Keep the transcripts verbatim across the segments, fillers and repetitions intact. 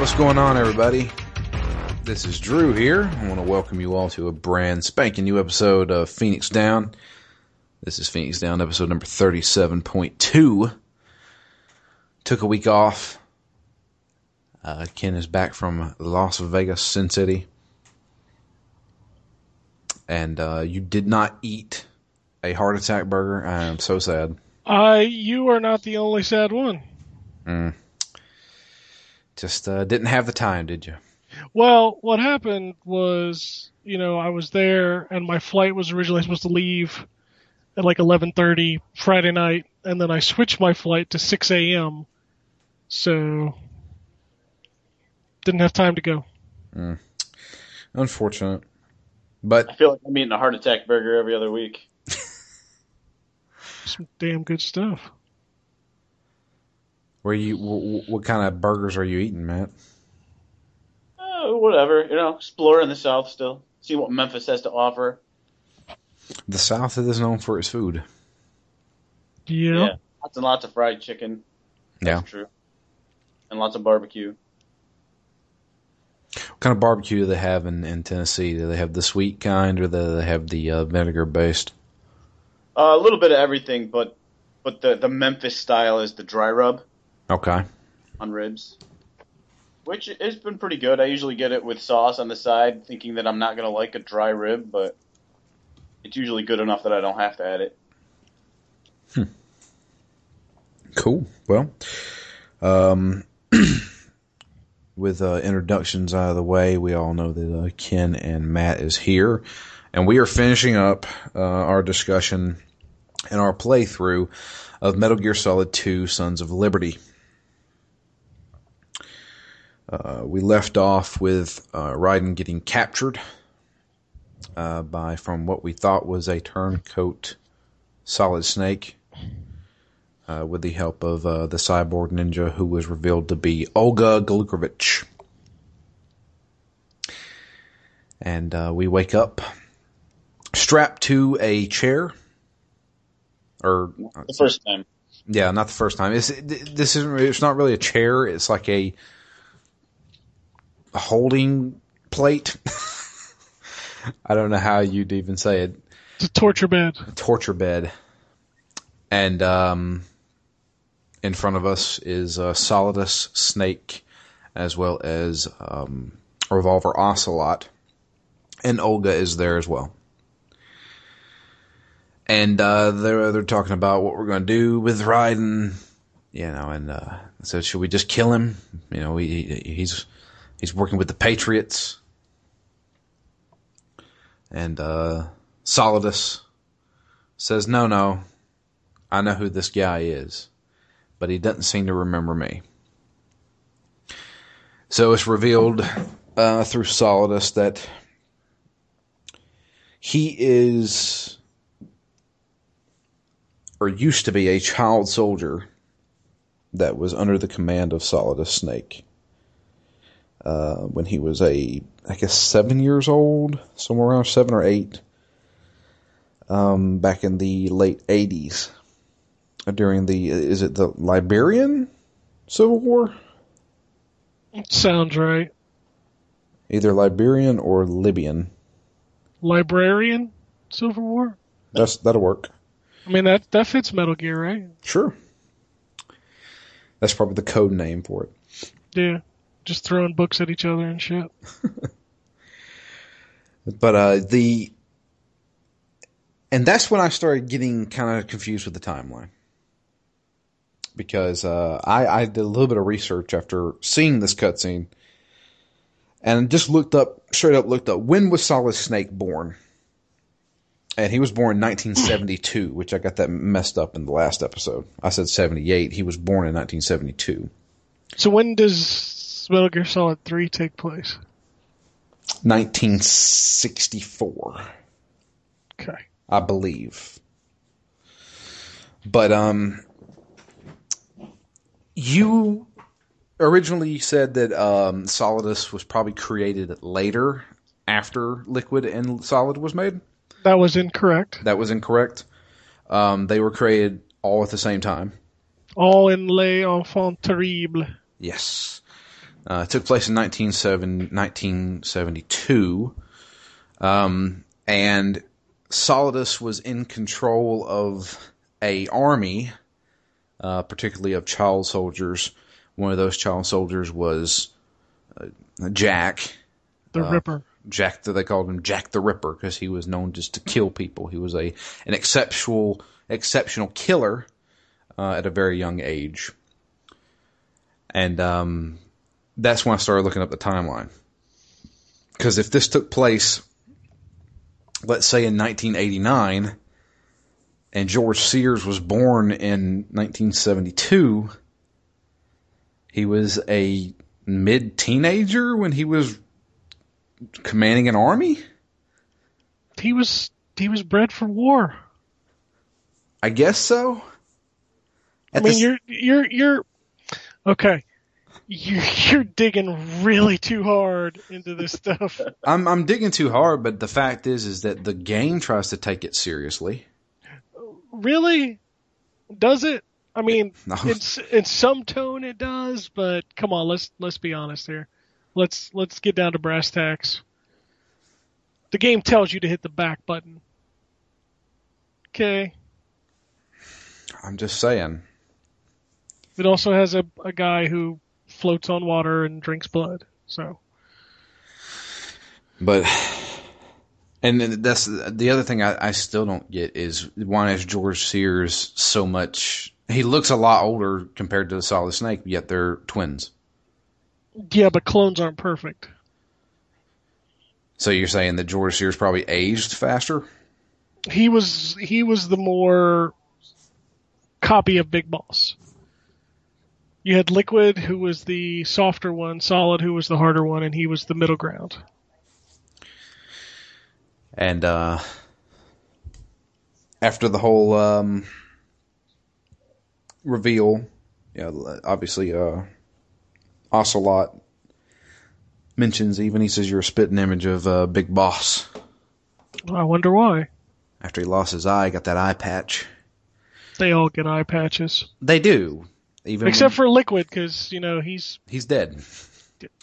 What's going on, everybody? This is Drew here. I want to welcome you all to a brand spanking new episode of Phoenix Down. This is Phoenix Down, episode number thirty-seven point two. Took a week off. Uh, Ken is back from Las Vegas, Sin City. And uh, you did not eat a heart attack burger. I am so sad. Uh, you are not the only sad one. Mm. Just uh, didn't have the time, did you? Well, what happened was, you know, I was there, and my flight was originally supposed to leave at like eleven thirty Friday night, and then I switched my flight to six a.m., so didn't have time to go. Mm. Unfortunate. But I feel like I'm eating a heart attack burger every other week. Some damn good stuff. Where you? What, what kind of burgers are you eating, Matt? Oh, whatever. You know, explore in the South still. See what Memphis has to offer. The South is known for its food. Yeah. yeah. Lots and lots of fried chicken. That's yeah. true. And lots of barbecue. What kind of barbecue do they have in, in Tennessee? Do they have the sweet kind, or do they have the uh, vinegar-based? Uh, a little bit of everything, but but the, the Memphis style is the dry rub. Okay. On ribs. Which has been pretty good. I usually get it with sauce on the side, thinking that I'm not going to like a dry rib, but it's usually good enough that I don't have to add it. Hmm. Cool. Well, um... With uh, introductions out of the way, we all know that uh, Ken and Matt is here. And we are finishing up uh, our discussion and our playthrough of Metal Gear Solid two, Sons of Liberty. Uh, we left off with uh, Raiden getting captured uh, by, from what we thought was a turncoat Solid Snake, Uh, with the help of uh, the cyborg ninja who was revealed to be Olga Glukovich. And uh, we wake up strapped to a chair. Or not the first time. Yeah, not the first time. It's, this isn't, it's not really a chair. It's like a, a holding plate. I don't know how you'd even say it. It's a torture bed. A torture bed. And um... in front of us is uh, Solidus Snake, as well as um, Revolver Ocelot. And Olga is there as well. And uh, they're, they're talking about what we're going to do with Raiden. You know, and uh, so should we just kill him? You know, he, he's he's working with the Patriots. And uh, Solidus says, no, no. I know who this guy is, but he doesn't seem to remember me. So it's revealed uh, through Solidus that he is, or used to be, a child soldier that was under the command of Solidus Snake uh, when he was a, I guess, seven years old, somewhere around seven or eight, um, back in the late eighties. During the, is it the Liberian Civil War? Sounds right. Either Liberian or Libyan. Librarian Civil War? That's, that'll work. I mean, that, that fits Metal Gear, right? Sure. That's probably the code name for it. Yeah. Just throwing books at each other and shit. But uh, the... And that's when I started getting kind of confused with the timeline. Because uh, I, I did a little bit of research after seeing this cutscene, and just looked up, straight up looked up, when was Solid Snake born? And he was born in nineteen seventy-two, which I got that messed up in the last episode. I said seventy-eight. He was born in nineteen seventy-two. So when does Metal Gear Solid three take place? nineteen sixty-four. Okay. I believe. But um. You originally said that um, Solidus was probably created later, after Liquid and Solid was made? That was incorrect. That was incorrect. Um, they were created all at the same time. All in les enfants terribles. Yes. Uh, it took place in nineteen seventy-two, um, and Solidus was in control of a army, uh, particularly of child soldiers. One of those child soldiers was uh, Jack. The uh, Ripper. Jack, the, they called him Jack the Ripper because he was known just to kill people. He was a an exceptional, exceptional killer uh, at a very young age. And um, that's when I started looking up the timeline. Because if this took place, let's say in nineteen eighty-nine, and George Sears was born in nineteen seventy-two, he was a mid-teenager when he was commanding an army? He was he was bred for war. I guess so. At I mean, this... you're you're you're okay. You're, you're digging really too hard into this stuff. I'm I'm digging too hard, but the fact is, is that the game tries to take it seriously. Really? Does it? I mean, no. it's in some tone it does, but come on, let's let's be honest here. Let's let's get down to brass tacks. The game tells you to hit the back button. Okay. I'm just saying. It also has a, a guy who floats on water and drinks blood. So. But, and that's the other thing I, I still don't get is why is George Sears so much? He looks a lot older compared to the Solid Snake, yet they're twins. Yeah, but clones aren't perfect. So you're saying that George Sears probably aged faster? He was he was the more copy of Big Boss. You had Liquid, who was the softer one, Solid, who was the harder one, and he was the middle ground. And uh, after the whole um, reveal, yeah, you know, obviously... Uh, Ocelot mentions even, he says, you're a spitting image of uh, Big Boss. Well, I wonder why. After he lost his eye, he got that eye patch. They all get eye patches. They do. Even Except when... for Liquid, because, you know, he's... He's dead.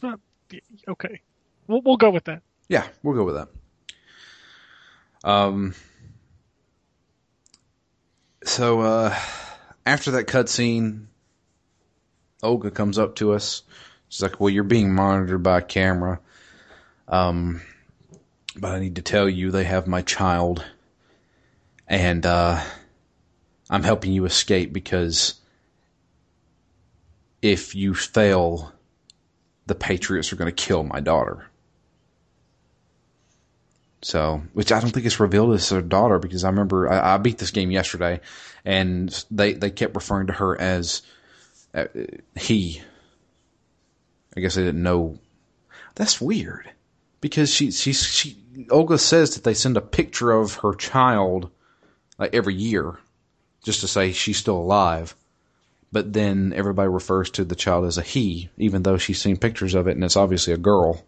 Okay. We'll, we'll go with that. Yeah, we'll go with that. Um. So, uh, after that cutscene... Olga comes up to us. She's like, well, you're being monitored by a camera. Um, but I need to tell you they have my child. And uh, I'm helping you escape because if you fail, the Patriots are going to kill my daughter. So, which I don't think it's revealed as her daughter because I remember I, I beat this game yesterday and they, they kept referring to her as... Uh, he, I guess I didn't know. That's weird because she, she, she, Olga says that they send a picture of her child like every year just to say she's still alive. But then everybody refers to the child as a he, even though she's seen pictures of it and it's obviously a girl.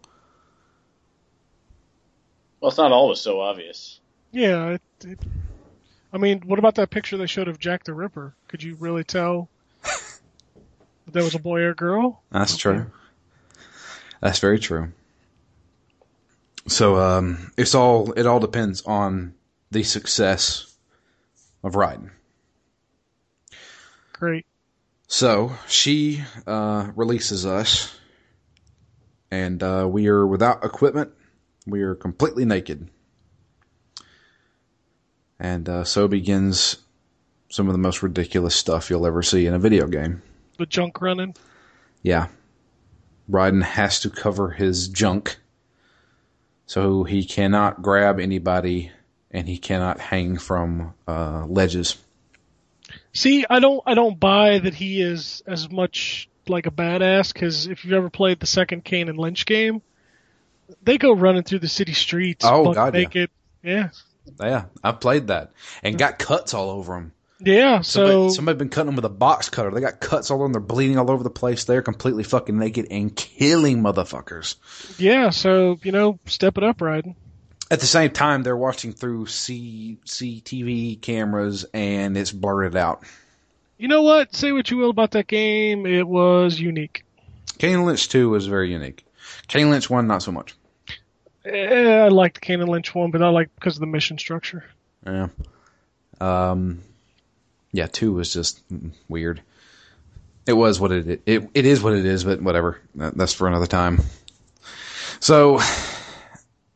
Well, it's not always so obvious. Yeah. It, it, I mean, what about that picture they showed of Jack the Ripper? Could you really tell? There was a boy or a girl? That's okay. True. That's very true. So um, it's all it all depends on the success of Raiden. Great. So she uh, releases us, and uh, we are without equipment. We are completely naked. And uh, so begins some of the most ridiculous stuff you'll ever see in a video game. The junk running. Yeah. Raiden has to cover his junk. So he cannot grab anybody and he cannot hang from uh, ledges. See, I don't I don't buy that he is as much like a badass because if you've ever played the second Kane and Lynch game, they go running through the city streets. Oh, God, naked. Yeah. yeah. Yeah, I played that and got cuts all over him. Yeah, so... Somebody, somebody been cutting them with a box cutter. They got cuts all over them. They're bleeding all over the place. They're completely fucking naked and killing motherfuckers. Yeah, so, you know, step it up, Raiden. At the same time, they're watching through C- CTV cameras, and it's blurred out. You know what? Say what you will about that game. It was unique. Kane and Lynch two was very unique. Kane and Lynch one, not so much. Yeah, I liked the Kane and Lynch one, but I like because of the mission structure. Yeah. Um, yeah, two was just weird. It was what it it it is what it is, but whatever. That's for another time. So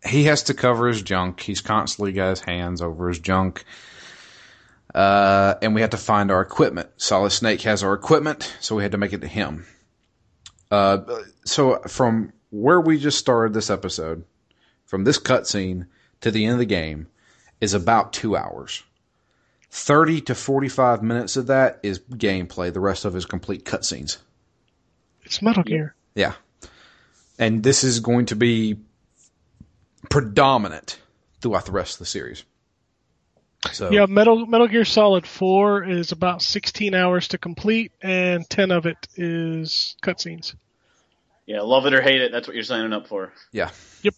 he has to cover his junk. He's constantly got his hands over his junk. Uh, and we had to find our equipment. Solid Snake has our equipment, so we had to make it to him. Uh, so from where we just started this episode, from this cutscene to the end of the game, is about two hours. thirty to forty-five minutes of that is gameplay. The rest of it is complete cutscenes. It's Metal Gear. Yeah. And this is going to be predominant throughout the rest of the series. So, yeah, Metal Metal Gear Solid four is about sixteen hours to complete, and ten of it is cutscenes. Yeah, love it or hate it, that's what you're signing up for. Yeah. Yep.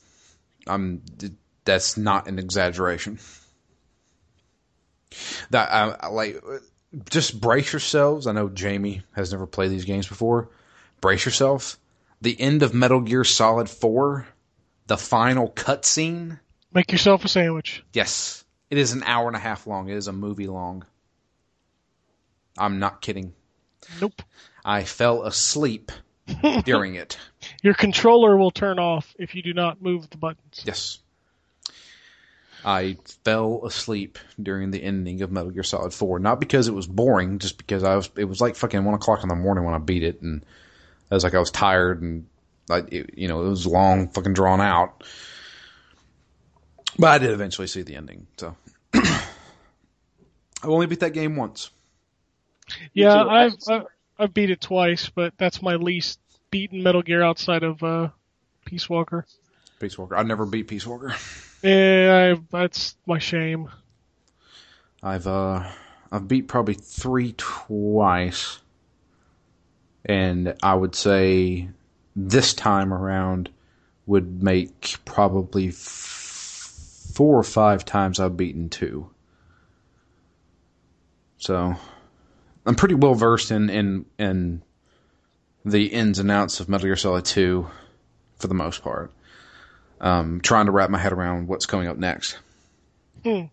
I'm. That's not an exaggeration. That I, I like. Just brace yourselves. I know Jamie has never played these games before. Brace yourself. The end of Metal Gear Solid four, the final cutscene. Make yourself a sandwich. Yes. It is an hour and a half long. It is a movie long. I'm not kidding. Nope. I fell asleep during it. Your controller will turn off if you do not move the buttons. Yes. I fell asleep during the ending of Metal Gear Solid four. Not because it was boring, just because I was. It was like fucking one o'clock in the morning when I beat it. And I was like, I was tired. And, I, it, you know, it was long, fucking drawn out. But I did eventually see the ending, so I've only beat that game once. Yeah, I've, I've I've beat it twice, but that's my least beaten Metal Gear outside of uh, Peace Walker. Peace Walker, I never beat Peace Walker. Yeah, I, that's my shame. I've uh I've beat probably three twice, and I would say this time around would make probably. F- Four or five times I've beaten two. So I'm pretty well versed in, in in the ins and outs of Metal Gear Solid two for the most part. Um, trying to wrap my head around what's coming up next mm.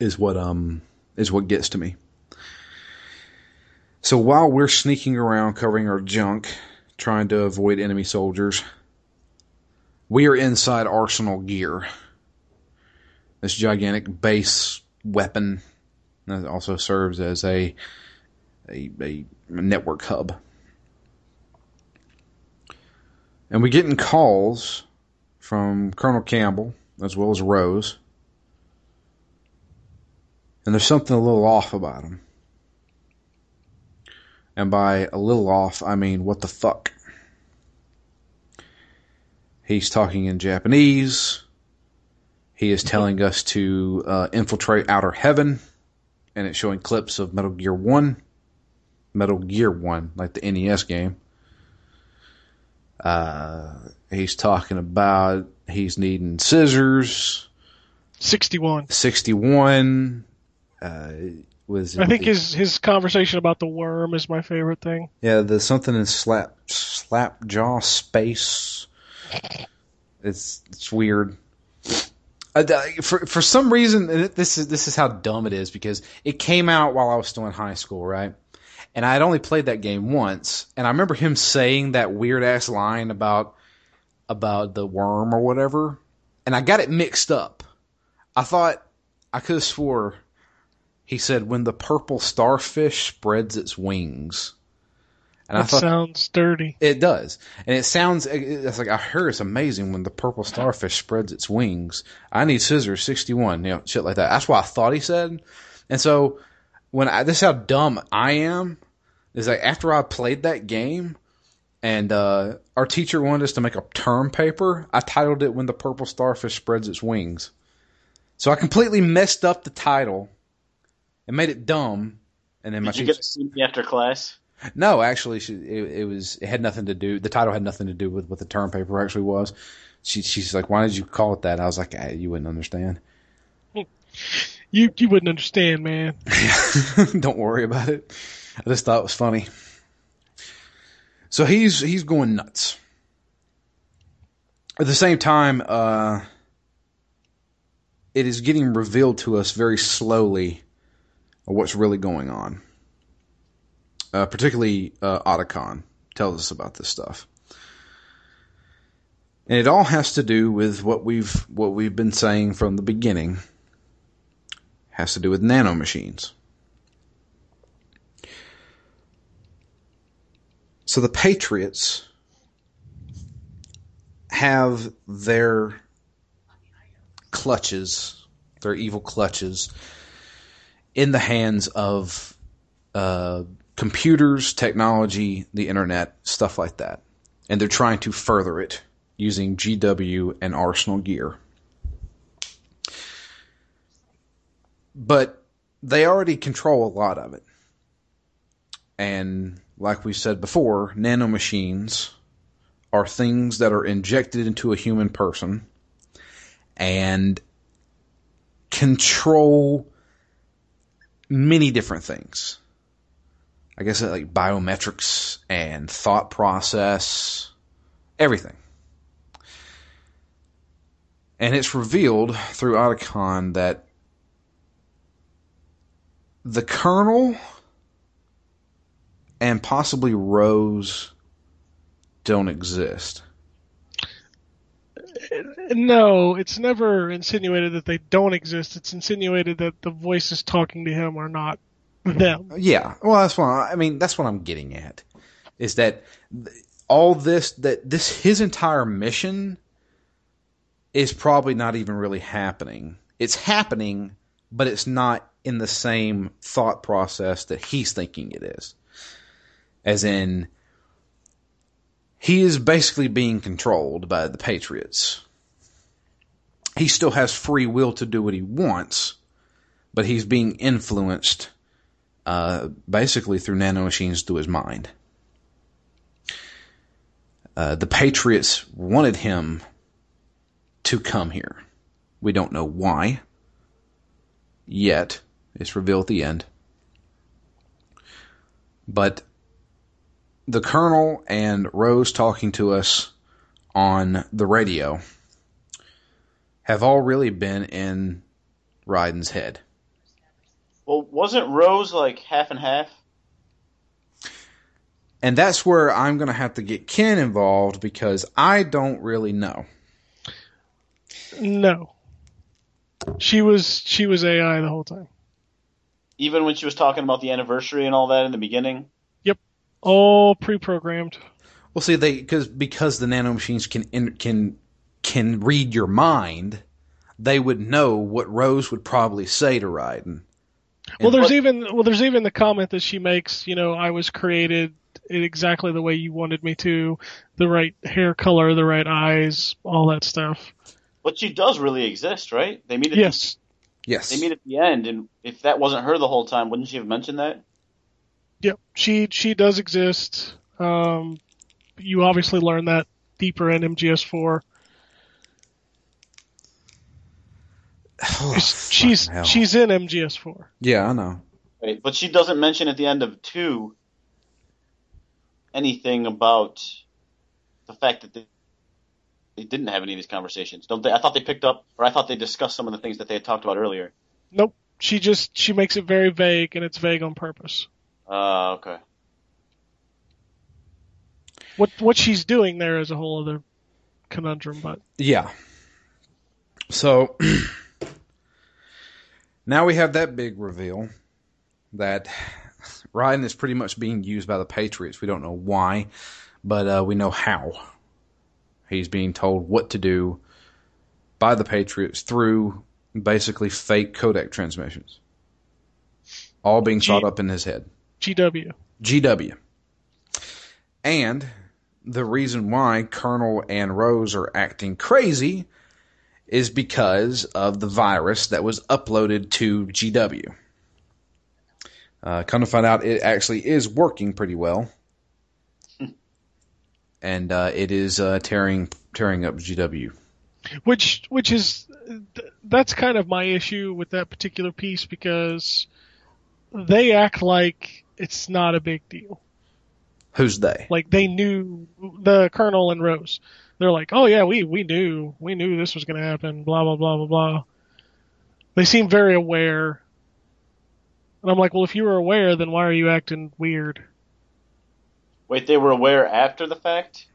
is what um is what gets to me. So while we're sneaking around covering our junk, trying to avoid enemy soldiers, we are inside Arsenal Gear. This gigantic base weapon that also serves as a, a a network hub. And we're getting calls from Colonel Campbell as well as Rose. And there's something a little off about him. And by a little off, I mean, what the fuck? He's talking in Japanese. He is telling us to uh, infiltrate Outer Heaven, and it's showing clips of Metal Gear one. Metal Gear one, like the N E S game. Uh, he's talking about he's needing scissors. sixty-one. sixty-one. Uh, was I think the, his, his conversation about the worm is my favorite thing. Yeah, there's something in slap Slapjaw Space. It's It's weird. For for some reason, this is this is how dumb it is, because it came out while I was still in high school, right? And I had only played that game once, and I remember him saying that weird ass line about about the worm or whatever, and I got it mixed up. I thought I could have swore he said when the purple starfish spreads its wings. And that I thought, sounds dirty. It does. And it sounds, it's like, I heard it's amazing when the purple starfish spreads its wings. I need scissors, sixty-one, you know, shit like that. That's what I thought he said. And so, when I, this is how dumb I am, is like after I played that game, and uh, our teacher wanted us to make a term paper, I titled it When the Purple Starfish Spreads Its Wings. So I completely messed up the title and made it dumb. And then Did my you teacher, get to see me after class? No, actually, she, it, it was. It had nothing to do. The title had nothing to do with what the term paper actually was. She, she's like, "Why did you call it that?" I was like, ah, "You wouldn't understand. You you wouldn't understand, man. Don't worry about it. I just thought it was funny." So he's he's going nuts. At the same time, uh, it is getting revealed to us very slowly what's really going on. Uh, particularly uh, Otacon tells us about this stuff. And it all has to do with what we've what we've been saying from the beginning. It has to do with nanomachines. So the Patriots have their clutches, their evil clutches, in the hands of uh, computers, technology, the internet, stuff like that. And they're trying to further it using G W and Arsenal Gear. But they already control a lot of it. And like we said before, nanomachines are things that are injected into a human person and control many different things. I guess like biometrics and thought process, everything. And it's revealed through Otacon that the Colonel and possibly Rose don't exist. No, it's never insinuated that they don't exist. It's insinuated that the voices talking to him are not them. Yeah, well, that's why I mean that's what I'm getting at, is that all this that this his entire mission is probably not even really happening. It's happening, but it's not in the same thought process that he's thinking it is. As in, he is basically being controlled by the Patriots. He still has free will to do what he wants, but he's being influenced uh, basically through nanomachines through his mind. Uh, the Patriots wanted him to come here. We don't know why yet. It's revealed at the end. But the Colonel and Rose talking to us on the radio have all really been in Ryden's head. Well, wasn't Rose like half and half? And that's where I'm going to have to get Ken involved, because I don't really know. No. She was she was A I the whole time. Even when she was talking about the anniversary and all that in the beginning? Yep. All pre-programmed. Well, see, they because because the nanomachines can can can read your mind, they would know what Rose would probably say to Raiden. Well, there's what, even well, there's even the comment that she makes. You know, I was created exactly the way you wanted me to, the right hair color, the right eyes, all that stuff. But she does really exist, right? They meet at yes. The, yes. They meet at the end, and if that wasn't her the whole time, wouldn't she have mentioned that? Yep, she she does exist. Um, you obviously learn that deeper in M G S four. Oh, she's hell. she's in M G S four. Yeah, I know. Right, but she doesn't mention at the end of two anything about the fact that they They didn't have any of these conversations. Don't they? I thought they picked up, or I thought they discussed some of the things that they had talked about earlier. Nope. She just, she makes it very vague, and it's vague on purpose. Uh, okay. What what she's doing there is a whole other conundrum, but... Yeah. So, now we have that big reveal that Ryan is pretty much being used by the Patriots. We don't know why, but uh, we know how. He's being told what to do by the Patriots through basically fake codec transmissions. All being G- thought up in his head. G W. G W. And the reason why Colonel and Rose are acting crazy is because of the virus that was uploaded to G W. Uh, come to find out, it actually is working pretty well. And uh, it is uh, tearing tearing up G W, which which is that's kind of my issue with that particular piece, because they act like it's not a big deal. Who's they? Like, they knew the Colonel and Rose. They're like, oh yeah, we, we knew. We knew this was going to happen, blah, blah, blah, blah, blah. They seem very aware. And I'm like, well, if you were aware, then why are you acting weird? Wait, they were aware after the fact?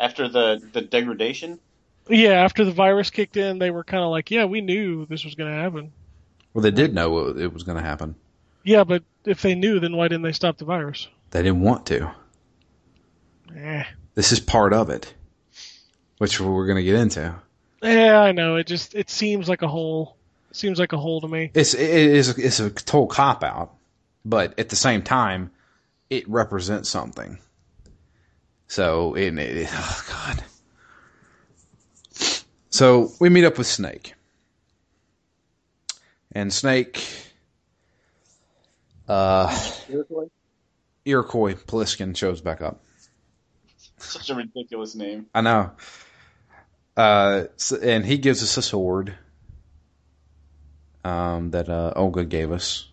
After the, the degradation? Yeah, after the virus kicked in, they were kind of like, yeah, we knew this was going to happen. Well, they did know it was going to happen. Yeah, but if they knew, then why didn't they stop the virus? They didn't want to. Eh. This is part of it, which we're going to get into. Yeah, I know. It just it seems like a whole seems like a whole to me. It's it is it's a total cop out, but at the same time, it represents something. So, it, it, oh god. So we meet up with Snake, and Snake, uh, Iroquois, Iroquois Pliskin shows back up. Such a ridiculous name. I know. Uh, so, and he gives us a sword um, that uh, Olga gave us.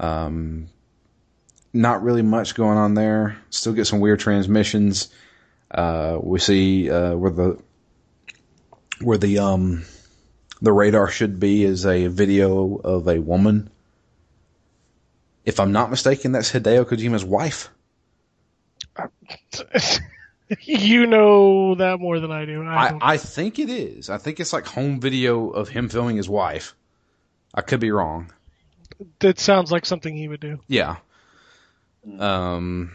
Um, not really much going on there. Still get some weird transmissions. Uh, we see uh, where the where the um the radar should be is a video of a woman. If I'm not mistaken, that's Hideo Kojima's wife. You know that more than I do. I, I, I think it is. I think it's like home video of him filming his wife. I could be wrong. That sounds like something he would do. Yeah. Um,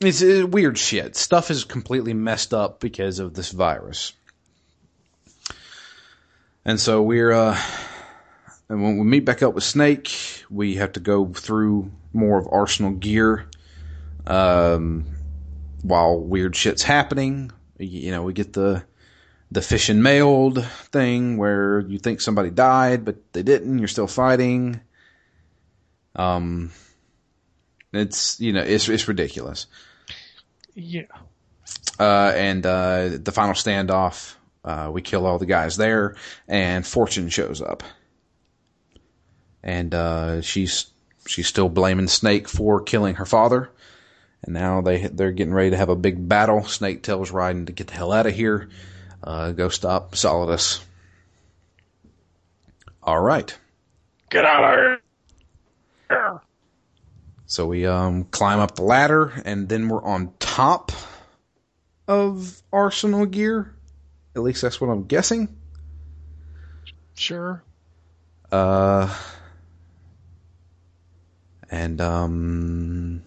it's, it's weird shit. Stuff is completely messed up because of this virus. And so we're, uh, and when we meet back up with Snake, we have to go through more of Arsenal Gear. Um, while weird shit's happening, you know, we get the the fish and mailed thing where you think somebody died, but they didn't. You're still fighting. Um, it's you know, it's it's ridiculous. Yeah. Uh, and uh, the final standoff, uh, we kill all the guys there, and Fortune shows up, and uh, she's she's still blaming Snake for killing her father. And now they, they're getting ready to have a big battle. Snake tells Raiden to get the hell out of here. Uh, go stop Solidus. All right. Get out of here. So we um, climb up the ladder, and then we're on top of Arsenal Gear. At least that's what I'm guessing. Sure. Uh. And, um...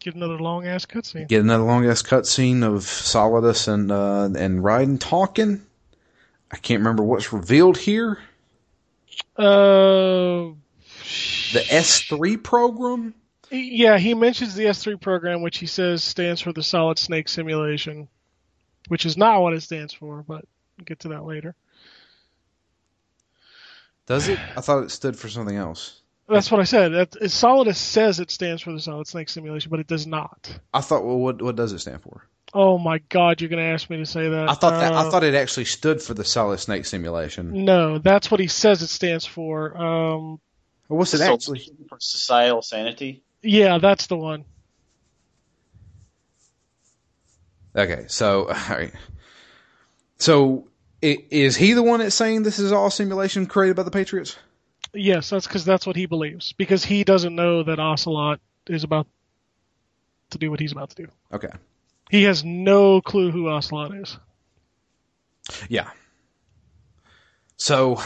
Get another long ass cutscene. Get another long ass cutscene of Solidus and uh, and Raiden talking. I can't remember what's revealed here. Uh, the S three program. Yeah, he mentions the S three program, which he says stands for the Solid Snake Simulation, which is not what it stands for. But we'll get to that later. Does it? I thought it stood for something else. That's what I said. Solidus says it stands for the Solid Snake Simulation, but it does not. I thought, well, what what does it stand for? Oh my God, you're going to ask me to say that. I thought that, uh, I thought it actually stood for the Solid Snake Simulation. No, that's what he says it stands for. Um, well, what's it so, actually? For societal sanity? Yeah, that's the one. Okay, so, all right. So, is he the one that's saying this is all simulation created by the Patriots? Yes, that's because that's what he believes. Because he doesn't know that Ocelot is about to do what he's about to do. Okay. He has no clue who Ocelot is. Yeah. So,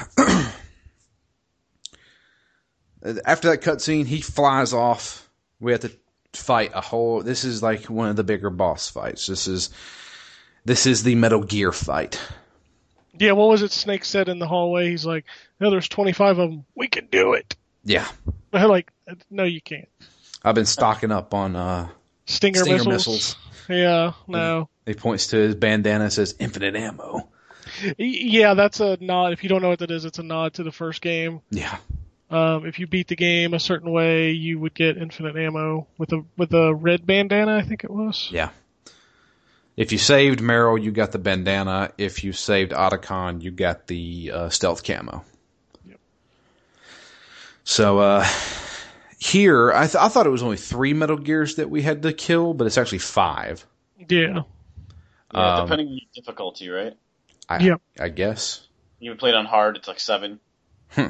after that cutscene, he flies off. We have to fight a whole... This is like one of the bigger boss fights. This is, this is the Metal Gear fight. Yeah, what was it Snake said in the hallway? He's like, no, there's twenty-five of them. We can do it. Yeah. Like, no, you can't. I've been stocking up on uh, Stinger, Stinger missiles. missiles. Yeah, no. He points to his bandana and says, infinite ammo. Yeah, that's a nod. If you don't know what that is, it's a nod to the first game. Yeah. Um, if you beat the game a certain way, you would get infinite ammo with a, with a red bandana, I think it was. Yeah. If you saved Meryl, you got the bandana. If you saved Otacon, you got the uh, stealth camo. Yep. So, uh, Here, I, th- I thought it was only three Metal Gears that we had to kill, but it's actually five. Yeah. Yeah, um, depending on your difficulty, right? I, yeah. I guess. You played on hard, it's like seven. Hmm.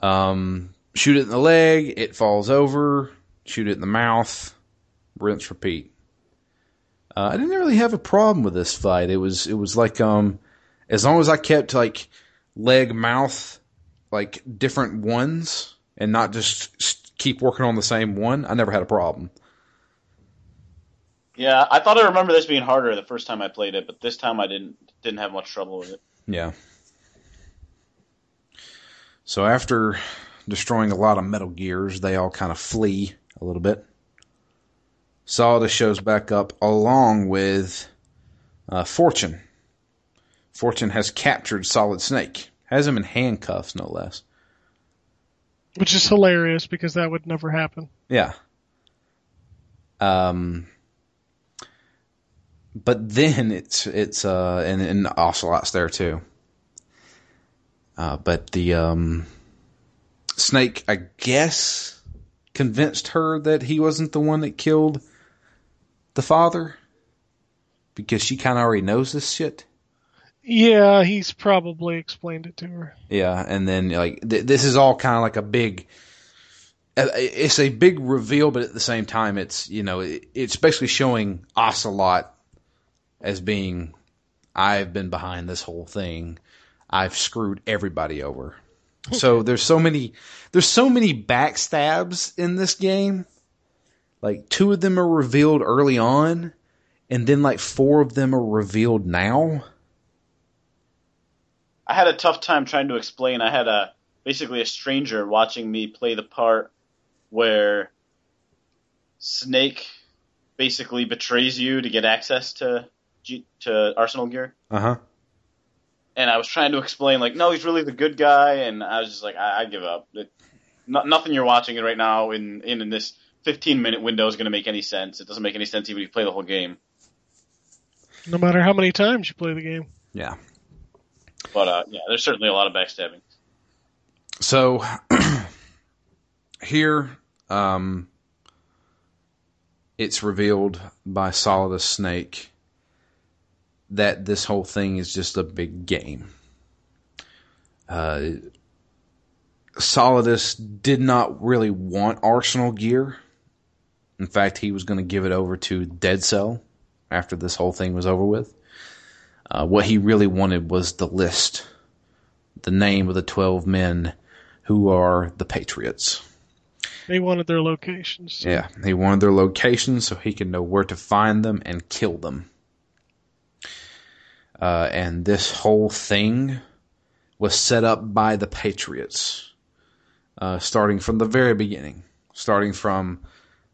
Um, shoot it in the leg, it falls over. Shoot it in the mouth. Rinse, repeat. Uh, I didn't really have a problem with this fight. It was, it was like, um, as long as I kept like leg, mouth, like different ones, and not just keep working on the same one, I never had a problem. Yeah, I thought I remember this being harder the first time I played it, but this time I didn't didn't have much trouble with it. Yeah. So after destroying a lot of Metal Gears, they all kind of flee a little bit. Solidus shows back up along with uh, Fortune. Fortune has captured Solid Snake. Has him in handcuffs, no less. Which is hilarious because that would never happen. Yeah. Um. But then it's it's uh and, and Ocelot's there too. Uh, but the um Snake, I guess, convinced her that he wasn't the one that killed the father because she kind of already knows this shit. Yeah, he's probably explained it to her. Yeah, and then like th- this is all kind of like a big, it's a big reveal, but at the same time, it's you know it, it's basically showing Ocelot as being, I've been behind this whole thing, I've screwed everybody over. So there's so many there's so many backstabs in this game. Like two of them are revealed early on, and then like four of them are revealed now. I had a tough time trying to explain. I had a basically a stranger watching me play the part where Snake basically betrays you to get access to G- to Arsenal Gear. Uh-huh. And I was trying to explain, like, no, he's really the good guy, and I was just like, I, I give up. It, no- nothing you're watching right now in, in, in this fifteen-minute window is going to make any sense. It doesn't make any sense even if you play the whole game. No matter how many times you play the game. Yeah. But, uh, yeah, there's certainly a lot of backstabbing. So, here, um, it's revealed by Solidus Snake that this whole thing is just a big game. Uh, Solidus did not really want Arsenal Gear. In fact, he was going to give it over to Dead Cell after this whole thing was over with. Uh, what he really wanted was the list, the name of the twelve men who are the Patriots. They wanted their locations. So. Yeah, they wanted their locations so he could know where to find them and kill them. Uh, and this whole thing was set up by the Patriots, uh, starting from the very beginning, starting from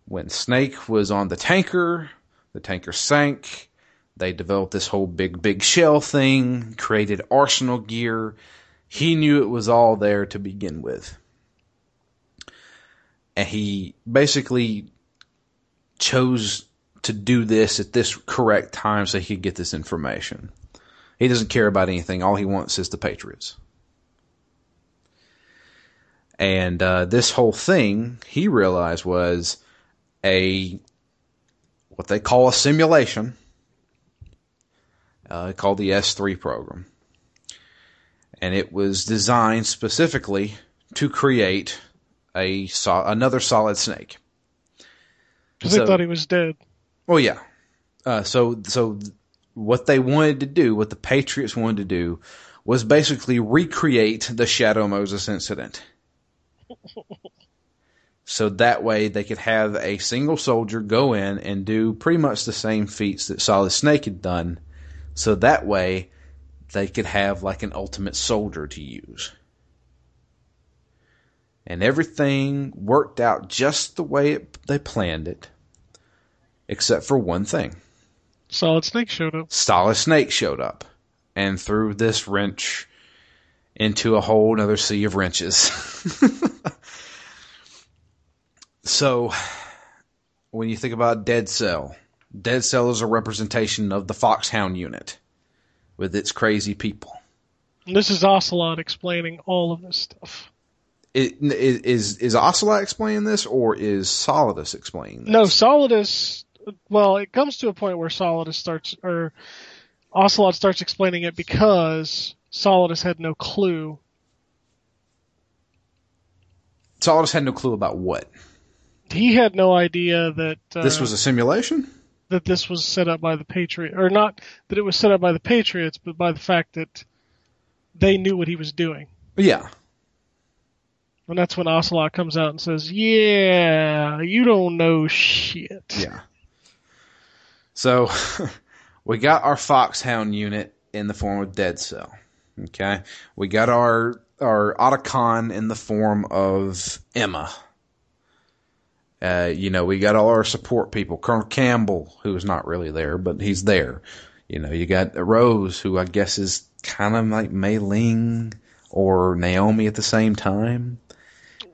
when Snake was on the tanker, the tanker sank, they developed this whole big, big shell thing, created Arsenal Gear. He knew it was all there to begin with. And he basically chose to do this at this correct time so he could get this information. He doesn't care about anything. All he wants is the Patriots. And uh, this whole thing, he realized, was a what they call a simulation uh, called the S three program. And it was designed specifically to create a another Solid Snake. Because so, they thought he was dead. Well, yeah. Uh, so so what they wanted to do, what the Patriots wanted to do, was basically recreate the Shadow Moses incident. So that way they could have a single soldier go in and do pretty much the same feats that Solid Snake had done. So that way they could have like an ultimate soldier to use. And everything worked out just the way it, they planned it. Except for one thing. Solid Snake showed up. Solid Snake showed up and threw this wrench into a whole other sea of wrenches. So, when you think about Dead Cell, Dead Cell is a representation of the Foxhound unit with its crazy people. And this is Ocelot explaining all of this stuff. It, it, is is Ocelot explaining this, or is Solidus explaining this? No, Solidus. Well, it comes to a point where Solidus starts, or Ocelot starts explaining it, because Solidus had no clue. Solidus had no clue about what? He had no idea that uh, this was a simulation. That this was set up by the Patriots, or not that it was set up by the Patriots, but by the fact that they knew what he was doing. Yeah. And that's when Ocelot comes out and says, yeah, you don't know shit. Yeah. So, we got our Foxhound unit in the form of Dead Cell. Okay? We got our, our Otacon in the form of Emma. Uh, you know, we got all our support people. Colonel Campbell, who is not really there, but he's there. You know, you got Rose, who I guess is kind of like Mei Ling or Naomi at the same time.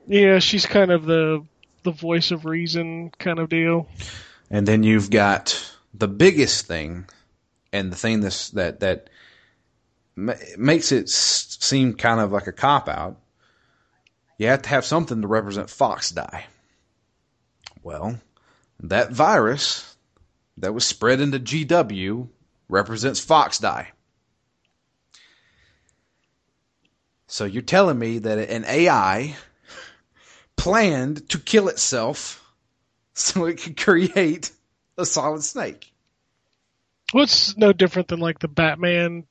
Yeah, she's kind of the the voice of reason kind of deal. And then you've got the biggest thing, and the thing that's, that that ma- makes it s- seem kind of like a cop-out. You have to have something to represent Fox Die. Well, that virus that was spread into G W represents Fox Die. So you're telling me that an A I planned to kill itself so it could create a Solid Snake. Well, it's no different than like the Batman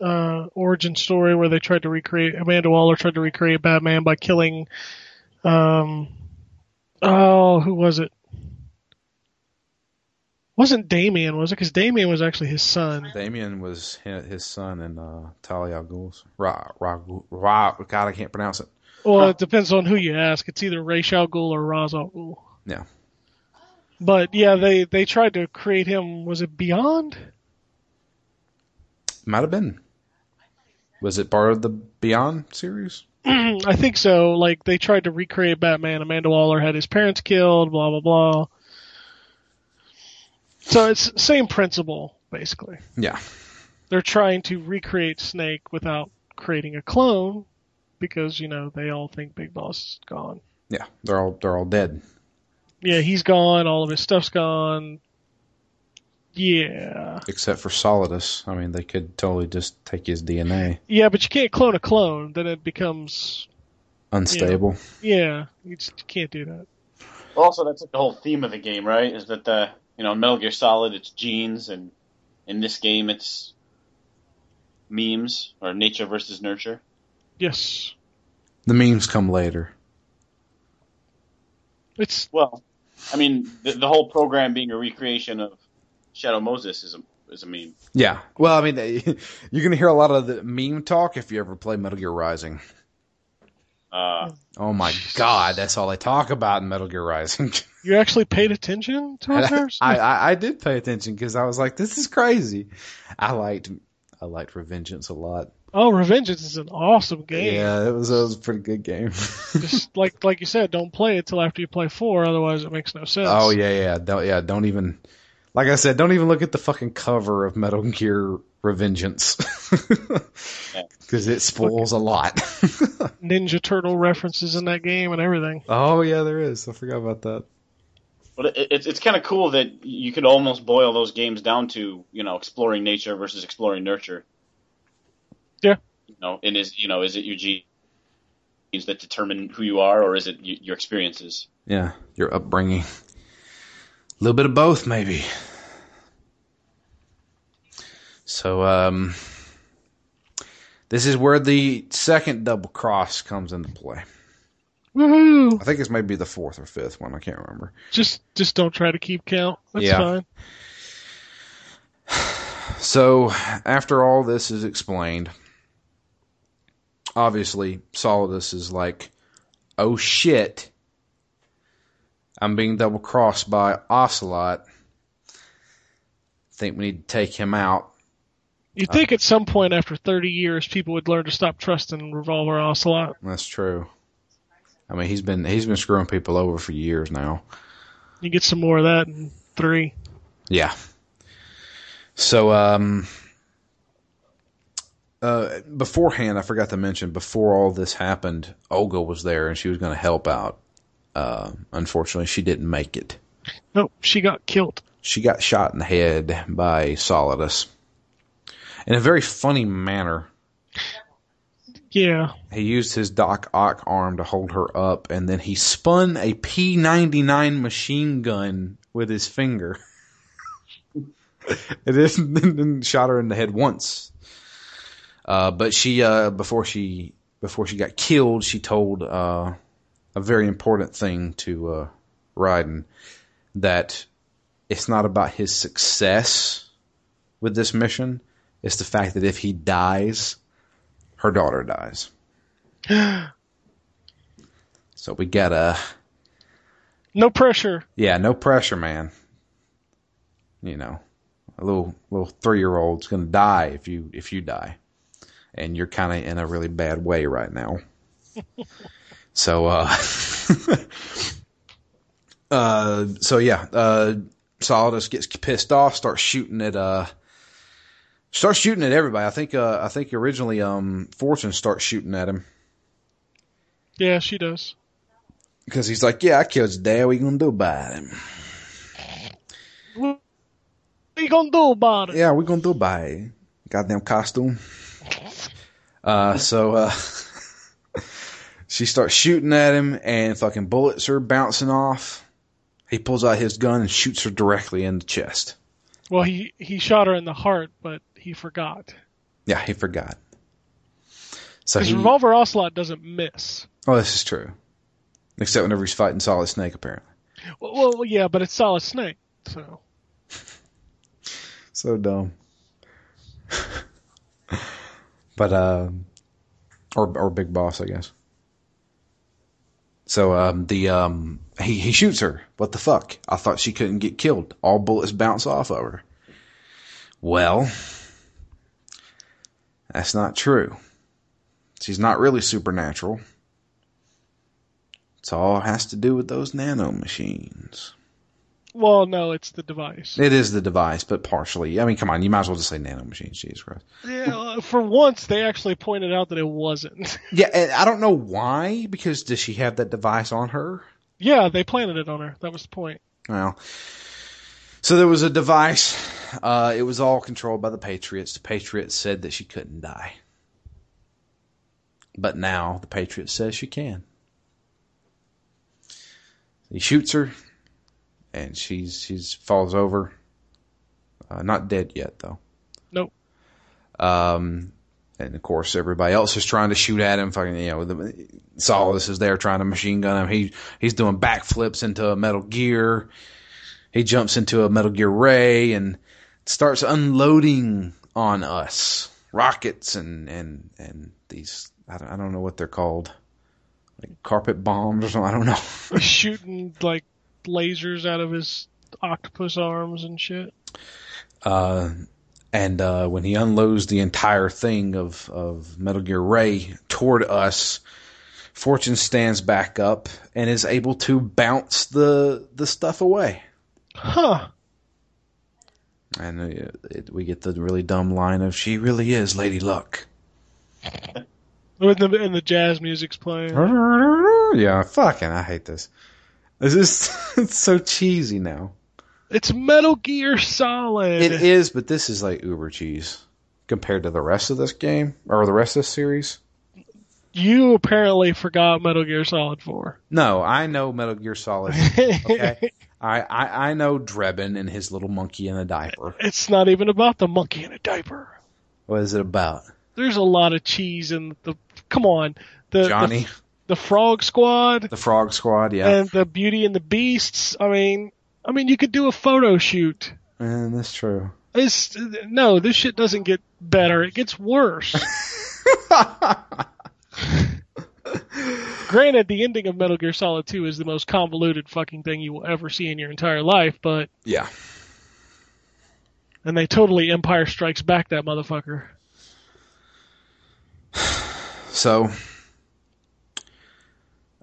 uh, origin story where they tried to recreate, Amanda Waller tried to recreate Batman by killing, um, oh, who was it? Wasn't Damian, was it? Because Damian was actually his son. Damian was his son in uh, Talia al Ghul's. Ra, Ra, Ra, God, I can't pronounce it. Well, it depends on who you ask. It's either Ra's al Ghul or Ra's al Ghul. Yeah. But, yeah, they, they tried to create him. Was it Beyond? Might have been. Was it part of the Beyond series? I think so. Like, they tried to recreate Batman. Amanda Waller had his parents killed, blah, blah, blah. So it's same principle, basically. Yeah. They're trying to recreate Snake without creating a clone, because, you know, they all think Big Boss is gone. Yeah, they're all they're all dead. Yeah, he's gone, all of his stuff's gone. Yeah. Except for Solidus. I mean, they could totally just take his D N A. Yeah, but you can't clone a clone, then it becomes unstable. You know, yeah, you just can't do that. Also, that's like the whole theme of the game, right? Is that the You know, Metal Gear Solid, it's genes, and in this game, it's memes, or nature versus nurture. Yes. The memes come later. It's Well, I mean, the, the whole program being a recreation of Shadow Moses is a, is a meme. Yeah. Well, I mean, you're going to hear a lot of the meme talk if you ever play Metal Gear Rising. Uh, oh my God, that's all they talk about in Metal Gear Rising. You actually paid attention to it? I, I, I did pay attention because I was like, this is crazy. I liked I liked Revengeance a lot. Oh, Revengeance is an awesome game. Yeah, it was, it was a pretty good game. Just like like you said, don't play it till after you play four, otherwise it makes no sense. Oh yeah, yeah. Don't yeah, don't even like I said, don't even look at the fucking cover of Metal Gear Revengeance. Because it spoils a lot. Ninja Turtle references in that game and everything. Oh, yeah, there is. I forgot about that. But it, it's, it's kind of cool that you could almost boil those games down to, you know, exploring nature versus exploring nurture. Yeah. You know, and is, you know, is it your genes that determine who you are, or is it your experiences? Yeah, your upbringing. A little bit of both, maybe. So, um, this is where the second double cross comes into play. Woohoo! I think this might be the fourth or fifth one. I can't remember. Just, just don't try to keep count. That's yeah. fine. So, after all this is explained, obviously, Solidus is like, oh shit, I'm being double crossed by Ocelot. Think we need to take him out. You'd think at some point after thirty years, people would learn to stop trusting Revolver Ocelot. That's true. I mean, he's been he's been screwing people over for years now. You get some more of that in three. Yeah. So, um, Uh, beforehand, I forgot to mention, before all this happened, Olga was there and she was going to help out. Uh, unfortunately, she didn't make it. No, she got killed. She got shot in the head by Solidus in a very funny manner. Yeah. He used his Doc Ock arm to hold her up, and then he spun a P ninety-nine machine gun with his finger. And then shot her in the head once. Uh, but she, uh, before she, before she got killed, she told uh, a very important thing to uh, Raiden, that it's not about his success with this mission. It's the fact that if he dies, her daughter dies. So we gotta... No pressure. Yeah, no pressure, man. You know, a little little three-year-old's gonna die if you if you die, and you're kind of in a really bad way right now. so, uh, uh, so yeah, uh, Solidus gets pissed off, starts shooting at uh, starts shooting at everybody. I think uh, I think originally um, Fortune starts shooting at him. Yeah, she does. Because he's like, yeah, I killed your dad. What are you gonna do about him? What are you gonna do about it? Yeah, we're gonna do about it. Goddamn costume. Uh, so uh, she starts shooting at him, and fucking bullets are bouncing off. He pulls out his gun and shoots her directly in the chest. Well, he, he shot her in the heart, but he forgot. Yeah, he forgot. So his Revolver Ocelot doesn't miss. Oh, this is true. Except whenever he's fighting Solid Snake, apparently. Well, well yeah, but it's Solid Snake. So, so dumb. But uh, or or Big Boss, I guess. So um, the um, he he shoots her. What the fuck? I thought she couldn't get killed. All bullets bounce off of her. Well, that's not true. She's not really supernatural. It's all has to do with those nanomachines. Well, no, it's the device. It is the device, but partially. I mean, come on, you might as well just say nanomachines, Jesus Christ. Yeah, for once, they actually pointed out that it wasn't. Yeah, and I don't know why, because does she have that device on her? Yeah, they planted it on her. That was the point. Well, so there was a device. Uh, it was all controlled by the Patriots. The Patriots said that she couldn't die. But now the Patriots says she can. He shoots her. And she's she's falls over, uh, not dead yet though. Nope. Um, and of course everybody else is trying to shoot at him. Fucking, you know, the, Solidus is there trying to machine gun him. He he's doing backflips into a Metal Gear. He jumps into a Metal Gear Ray and starts unloading on us rockets and and and these I don't, I don't know what they're called, like carpet bombs or something. I don't know. Shooting like lasers out of his octopus arms and shit. Uh, and uh, when he unloads the entire thing of, of Metal Gear Ray toward us, Fortune stands back up and is able to bounce the the stuff away. Huh. And uh, it, we get the really dumb line of, she really is Lady Luck. And the, and the jazz music's playing. Yeah, fucking, I hate this. This is, it's so cheesy now. It's Metal Gear Solid. It is, but this is like uber cheese compared to the rest of this game, or the rest of this series. You apparently forgot Metal Gear Solid four. No, I know Metal Gear Solid. Okay? I, I, I know Drebin and his little monkey in a diaper. It's not even about the monkey in a diaper. What is it about? There's a lot of cheese in the... Come on. The, Johnny... The, The Frog Squad. The Frog Squad, yeah. And the Beauty and the Beasts. I mean, I mean, you could do a photo shoot. Man, that's true. It's, no, this shit doesn't get better. It gets worse. Granted, the ending of Metal Gear Solid two is the most convoluted fucking thing you will ever see in your entire life, but... Yeah. And they totally Empire Strikes Back that motherfucker. So...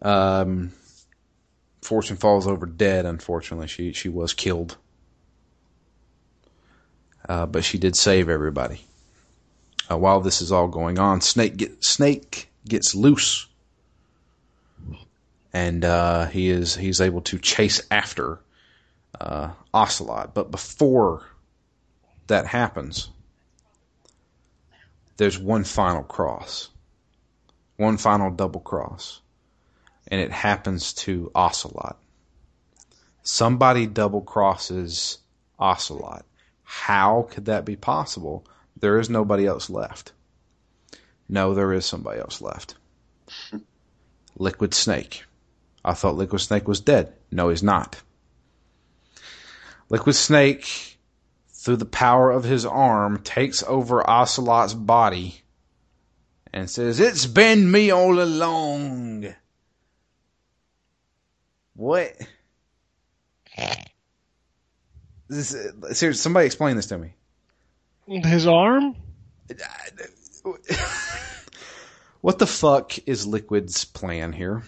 Um, Fortune falls over dead, unfortunately. She she was killed. Uh, but she did save everybody. Uh, while this is all going on, Snake get, Snake gets loose, and uh, he is he's able to chase after uh, Ocelot. But before that happens, there's one final cross, one final double cross, and it happens to Ocelot. Somebody double crosses Ocelot. How could that be possible? There is nobody else left. No, there is somebody else left. Liquid Snake. I thought Liquid Snake was dead. No, he's not. Liquid Snake, through the power of his arm, takes over Ocelot's body and says, "It's been me all along." What? This, seriously, somebody explain this to me. His arm? What the fuck is Liquid's plan here?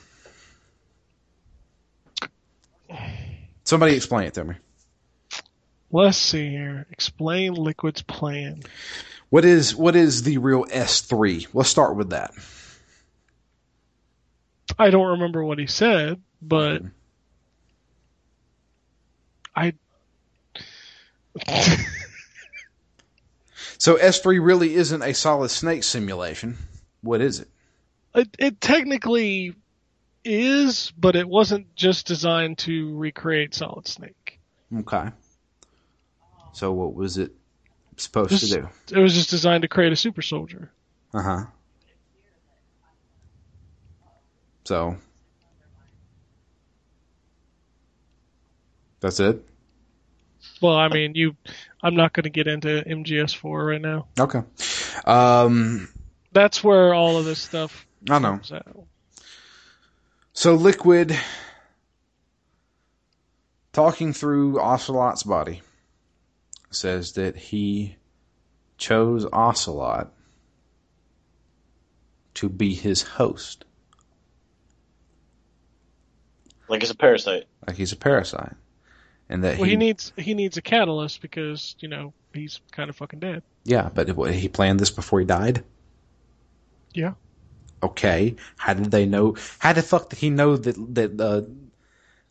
Somebody explain it to me. Let's see here. Explain Liquid's plan. What is what is the real S three? Let's start with that. I don't remember what he said, but I... So S three really isn't a Solid Snake simulation. What is it? It, it technically is, but it wasn't just designed to recreate Solid Snake. Okay. So what was it supposed just, to do? It was just designed to create a super soldier. Uh-huh. So. That's it? Well, I mean, you... I'm not going to get into M G S four right now. Okay. Um, That's where all of this stuff I know. comes out. So Liquid, talking through Ocelot's body, says that he chose Ocelot to be his host. Like he's a parasite. Like he's a parasite. And that well, he, he needs he needs a catalyst because, you know, he's kind of fucking dead. Yeah, but he planned this before he died? Yeah. Okay. How did they know? How the fuck did he know that that uh,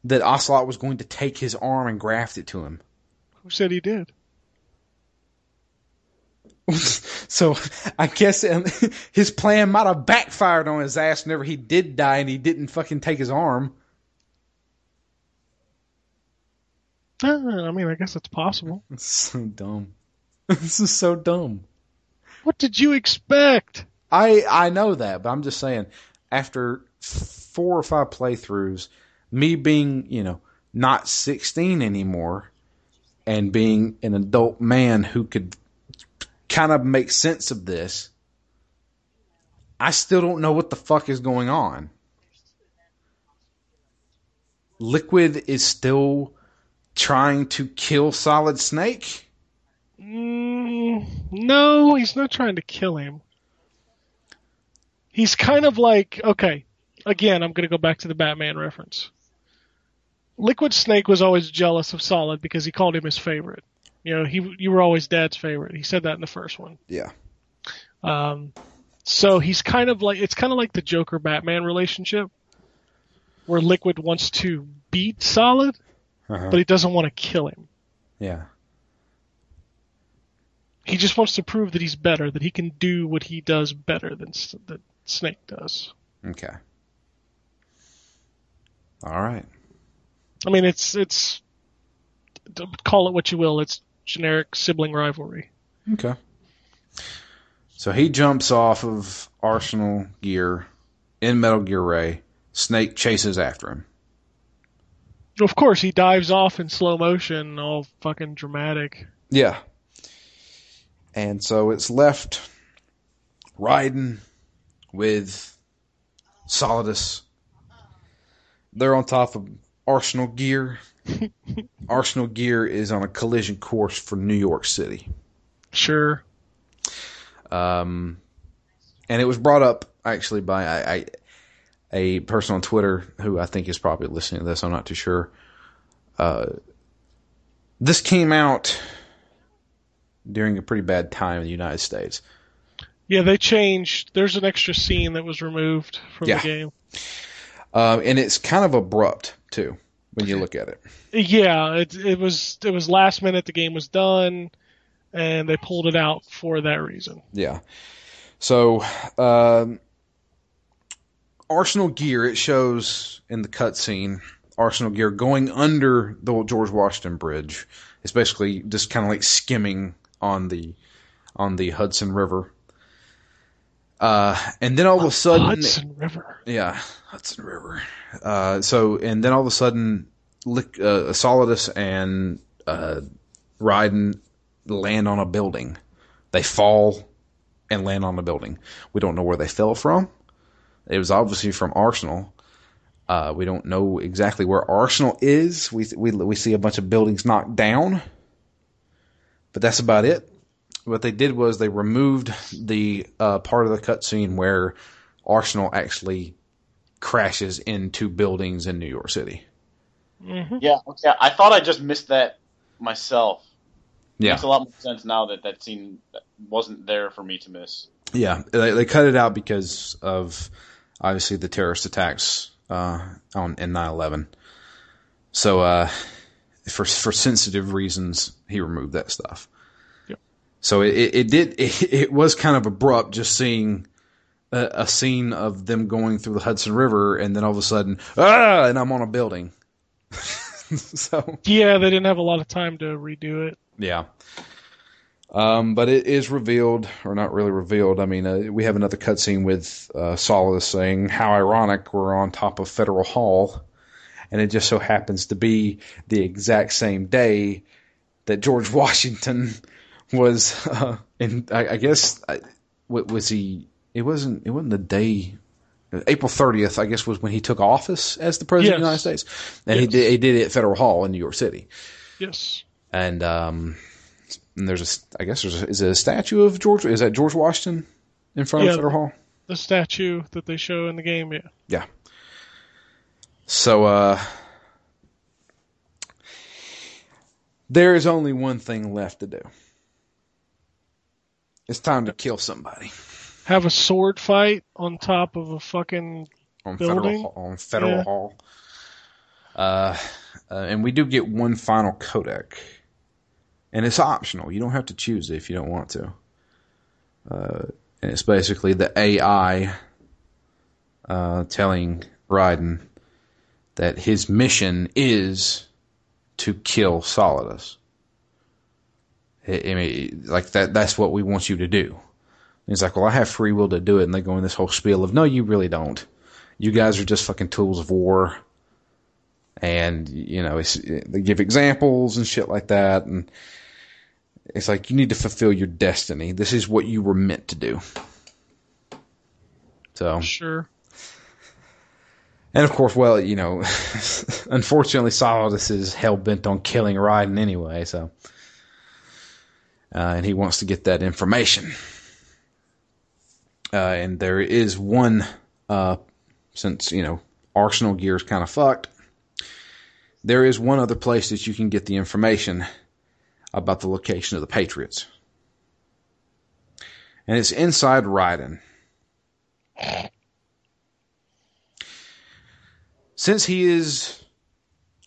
that Ocelot was going to take his arm and graft it to him? Who said he did? So I guess his plan might have backfired on his ass whenever he did die and he didn't fucking take his arm. I mean, I guess it's possible. It's so dumb. This is so dumb. What did you expect? I, I know that, but I'm just saying, after four or five playthroughs, me being, you know, not sixteen anymore, and being an adult man who could kind of make sense of this, I still don't know what the fuck is going on. Liquid is still... trying to kill Solid Snake? Mm, no, he's not trying to kill him. He's kind of like, okay, again, I'm going to go back to the Batman reference. Liquid Snake was always jealous of Solid because he called him his favorite. You know, he you were always Dad's favorite. He said that in the first one. Yeah. Um. So he's kind of like, it's kind of like the Joker-Batman relationship where Liquid wants to beat Solid. Uh-huh. But he doesn't want to kill him. Yeah. He just wants to prove that he's better, that he can do what he does better than that Snake does. Okay. All right. I mean, it's it's call it what you will. It's generic sibling rivalry. Okay. So he jumps off of Arsenal Gear in Metal Gear Ray. Snake chases after him. Of course, he dives off in slow motion, all fucking dramatic. Yeah. And so it's left riding with Solidus. They're on top of Arsenal Gear. Arsenal Gear is on a collision course for New York City. Sure. Um, and it was brought up, actually, by... I, I A person on Twitter who I think is probably listening to this, I'm not too sure. Uh, this came out during a pretty bad time in the United States. Yeah, they changed. There's an extra scene that was removed from yeah. the game. Um, and it's kind of abrupt, too, when you look at it. Yeah, it, it was it was last minute. The game was done, and they pulled it out for that reason. Yeah. So, um, Arsenal Gear, it shows in the cutscene, Arsenal Gear going under the George Washington Bridge. It's basically just kind of like skimming on the on the Hudson River. Uh, and then all of a sudden, Hudson River. Yeah, Hudson River. Uh, so and then all of a sudden, uh, Solidus and uh, Raiden land on a building. They fall and land on a building. We don't know where they fell from. It was obviously from Arsenal. Uh, we don't know exactly where Arsenal is. We we we see a bunch of buildings knocked down, but that's about it. What they did was they removed the uh, part of the cutscene where Arsenal actually crashes into buildings in New York City. Mm-hmm. Yeah, yeah, I thought I just missed that myself. Yeah. It makes a lot more sense now that that scene wasn't there for me to miss. Yeah, they, they cut it out because of, obviously, the terrorist attacks uh, on in nine eleven. So uh, for for sensitive reasons, he removed that stuff. So it, it did. It, it was kind of abrupt, just seeing a, a scene of them going through the Hudson River, and then all of a sudden, ah, and I'm on a building. So yeah, they didn't have a lot of time to redo it. Yeah, um, but it is revealed, or not really revealed. I mean, uh, we have another cutscene with uh, Solidus saying, "How ironic, we're on top of Federal Hall," and it just so happens to be the exact same day that George Washington was, uh, and I, I guess, I, what was he, it wasn't, it wasn't the day, April thirtieth, I guess, was when he took office as the president yes. of the United States. And yes. he, did, he did it at Federal Hall in New York City. Yes. And, um, and there's a, I guess there's a, is it a statue of George, is that George Washington in front yeah, of Federal Hall? The statue that they show in the game, yeah. Yeah. So, uh, there is only one thing left to do. It's time to kill somebody. Have a sword fight on top of a fucking on building. Federal, on Federal yeah. Hall. Uh, uh, and we do get one final codec. And it's optional. You don't have to choose it if you don't want to. Uh, and it's basically the A I uh, telling Raiden that his mission is to kill Solidus. I mean, like that, that's what we want you to do. And he's like, well, I have free will to do it. And they go in this whole spiel of, no, you really don't. You guys are just fucking tools of war. And, you know, it's, they give examples and shit like that. And it's like, you need to fulfill your destiny. This is what you were meant to do. So. Sure. And of course, well, you know, unfortunately, Solidus is hell bent on killing Raiden anyway, so. Uh, and he wants to get that information. Uh, and there is one, uh, since, you know, Arsenal Gear is kind of fucked, there is one other place that you can get the information about the location of the Patriots. And it's inside Raiden. Since he is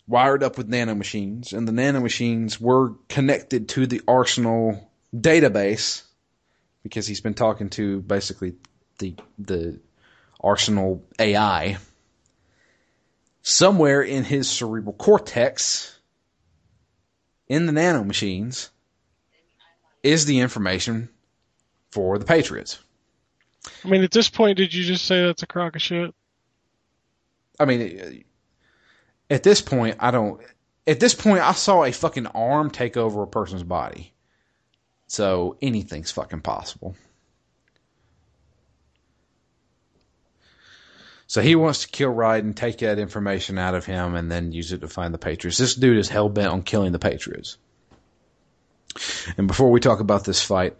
wired up with nanomachines, and the nanomachines were connected to the Arsenal database because he's been talking to basically the the Arsenal A I. Somewhere in his cerebral cortex, in the nanomachines, is the information for the Patriots. I mean, at this point, did you just say that's a crock of shit? I mean... It, At this point, I don't. At this point, I saw a fucking arm take over a person's body. So anything's fucking possible. So he wants to kill Raiden, take that information out of him, and then use it to find the Patriots. This dude is hell bent on killing the Patriots. And before we talk about this fight,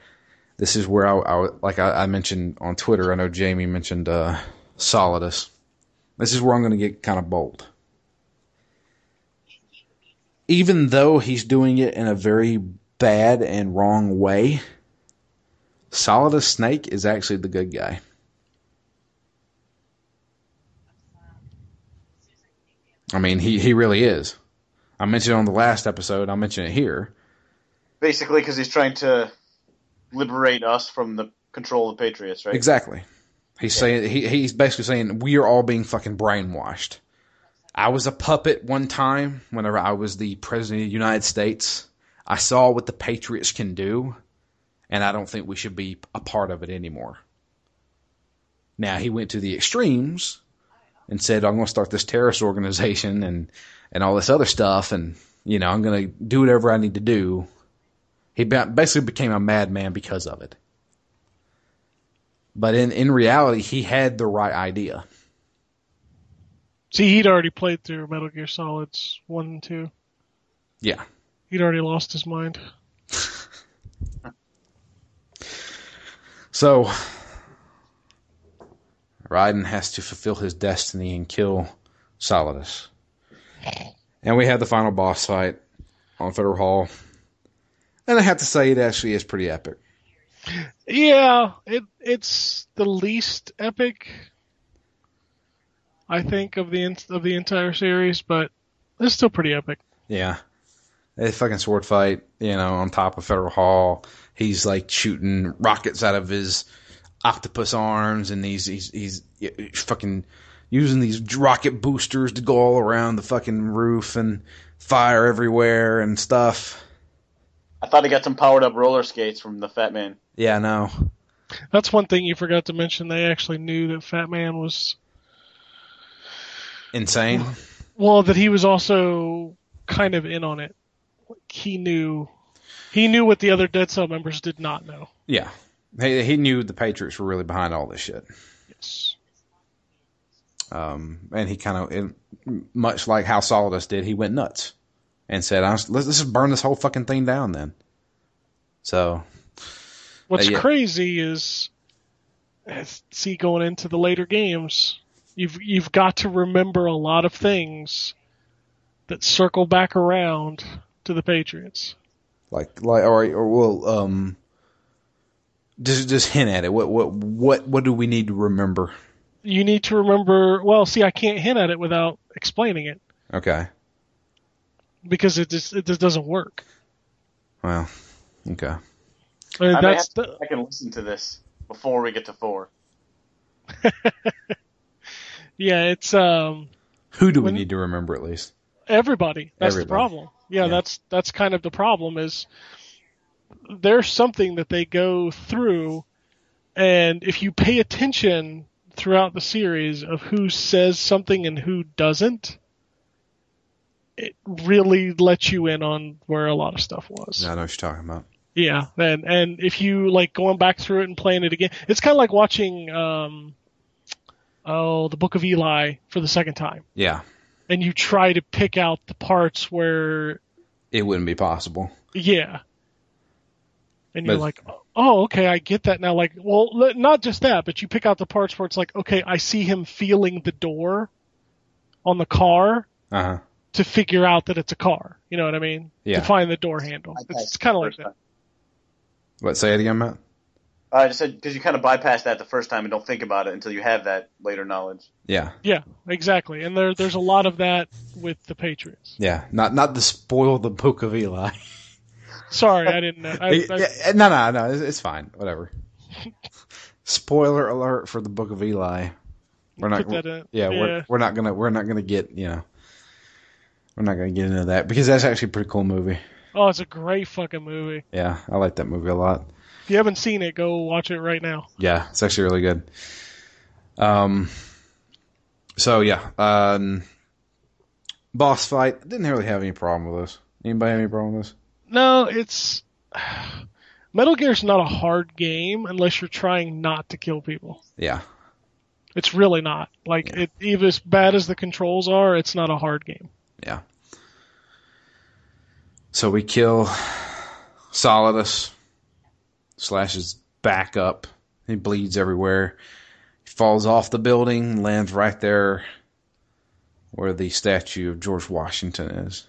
this is where I, I like I, I mentioned on Twitter. I know Jamie mentioned uh, Solidus. This is where I'm going to get kind of bold. Even though he's doing it in a very bad and wrong way, Solidus Snake is actually the good guy. I mean, he, he really is. I mentioned it on the last episode. I'll mention it here. Basically because he's trying to liberate us from the control of the Patriots, right? Exactly. He's yeah. saying he he's basically saying we are all being fucking brainwashed. I was a puppet one time whenever I was the president of the United States. I saw what the Patriots can do, and I don't think we should be a part of it anymore. Now, he went to the extremes and said, I'm going to start this terrorist organization and, and all this other stuff, and you know I'm going to do whatever I need to do. He basically became a madman because of it. But in, in reality, he had the right idea. See, he'd already played through Metal Gear Solids one and two. Yeah. He'd already lost his mind. So, Raiden has to fulfill his destiny and kill Solidus. And we have the final boss fight on Federal Hall. And I have to say, it actually is pretty epic. Yeah, it it's the least epic, I think, of the of the entire series, but it's still pretty epic. Yeah, a fucking sword fight, you know, on top of Federal Hall. He's like shooting rockets out of his octopus arms, and he's he's he's, he's fucking using these rocket boosters to go all around the fucking roof and fire everywhere and stuff. I thought he got some powered up roller skates from the Fat Man. Yeah, I know. That's one thing you forgot to mention. They actually knew that Fat Man was insane. Well, that he was also kind of in on it. Like he knew he knew what the other Dead Cell members did not know. Yeah. He he knew the Patriots were really behind all this shit. Yes. Um, and he kind of, much like how Solidus did, he went nuts. And said, let's, let's just burn this whole fucking thing down then. So. What's uh, yeah. crazy is, see, going into the later games, you've you've got to remember a lot of things that circle back around to the Patriots. Like, like, or, or well, um, just just hint at it. What, what, what, what do we need to remember? You need to remember. Well, see, I can't hint at it without explaining it. Okay. Because it just it just doesn't work. Wow. Okay. I mean, I that's have to, the, I can listen to this before we get to four. Yeah, it's um. Who do we when, need to remember at least? Everybody. That's everybody. The problem. Yeah, yeah, that's that's kind of the problem. Is there's something that they go through, and if you pay attention throughout the series of who says something and who doesn't. It really lets you in on where a lot of stuff was. Yeah, I know what you're talking about. Yeah, and and if you like going back through it and playing it again, it's kind of like watching um, oh, the Book of Eli for the second time. Yeah, and you try to pick out the parts where it wouldn't be possible. Yeah, and but... you're like, oh, okay, I get that now. Like, well, not just that, but you pick out the parts where it's like, okay, I see him feeling the door on the car. Uh huh. To figure out that it's a car. You know what I mean? Yeah. To find the door handle. Bypass it's kind of like that. Time. What, say it again, Matt? Uh, I just said, because you kind of bypass that the first time and don't think about it until you have that later knowledge. Yeah. Yeah, exactly. And there, there's a lot of that with the Patriots. Yeah, not not to spoil the Book of Eli. Sorry, I didn't know. I, I, no, no, no, it's, it's fine. Whatever. Spoiler alert for the Book of Eli. We're not. Put that in. Yeah, yeah, we're we're not gonna we're not gonna get you know. We're not going to get into that because that's actually a pretty cool movie. Oh, it's a great fucking movie. Yeah, I like that movie a lot. If you haven't seen it, go watch it right now. Yeah, it's actually really good. Um, so yeah, um, boss fight. Didn't really have any problem with this. Anybody have any problem with this? No, it's Metal Gear's not a hard game unless you're trying not to kill people. Yeah. It's really not. Like yeah. it, even as bad as the controls are, it's not a hard game. Yeah. So we kill Solidus, slashes back up. He bleeds everywhere. He falls off the building, lands right there where the statue of George Washington is.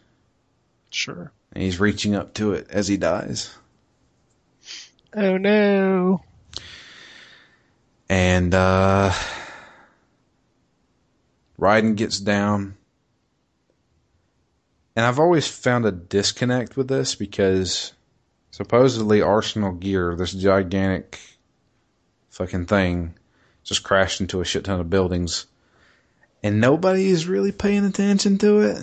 Sure. And he's reaching up to it as he dies. Oh, no. And uh, Raiden gets down. And I've always found a disconnect with this because supposedly Arsenal Gear, this gigantic fucking thing, just crashed into a shit ton of buildings. And nobody is really paying attention to it.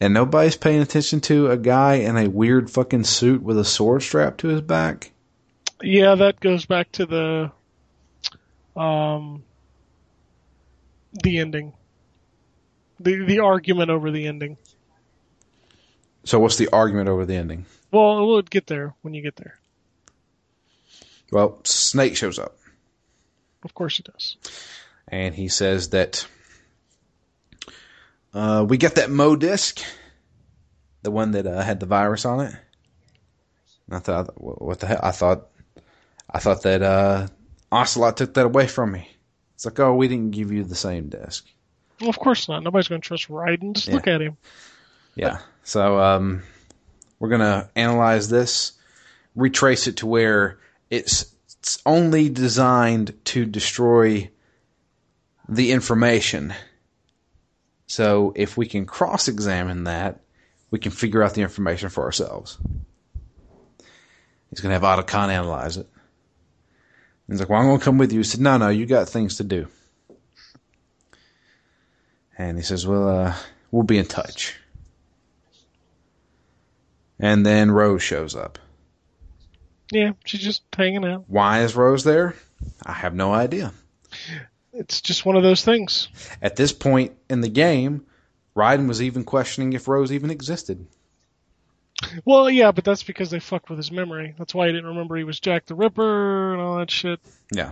And nobody's paying attention to a guy in a weird fucking suit with a sword strapped to his back. Yeah, that goes back to the um, the ending. The the argument over the ending. So what's the argument over the ending? Well, we'll get there when you get there. Well, Snake shows up. Of course he does. And he says that uh, we got that Mo disc, the one that uh, had the virus on it. And I thought, what the hell? I thought, I thought that uh, Ocelot took that away from me. It's like, oh, we didn't give you the same disc. Well, of course not. Nobody's going to trust Raiden. Just yeah. Look at him. Yeah. So um, we're going to analyze this, retrace it to where it's, it's only designed to destroy the information. So if we can cross-examine that, we can figure out the information for ourselves. He's going to have Otacon analyze it. He's like, well, I'm going to come with you. He said, no, no, you got things to do. And he says, well, uh, we'll be in touch. And then Rose shows up. Yeah, she's just hanging out. Why is Rose there? I have no idea. It's just one of those things. At this point in the game, Raiden was even questioning if Rose even existed. Well, yeah, but that's because they fucked with his memory. That's why he didn't remember he was Jack the Ripper and all that shit. Yeah.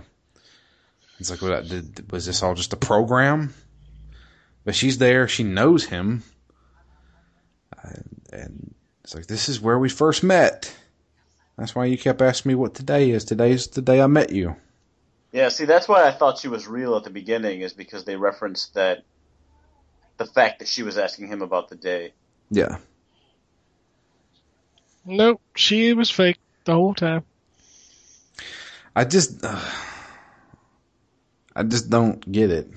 It's like, what, did, was this all just a program? But she's there. She knows him. And, and it's like, this is where we first met. That's why you kept asking me what today is. Today's the day I met you. Yeah, see, that's why I thought she was real at the beginning, is because they referenced that, the fact that she was asking him about the day. Yeah. Nope, she was fake the whole time. I just... Uh, I just don't get it.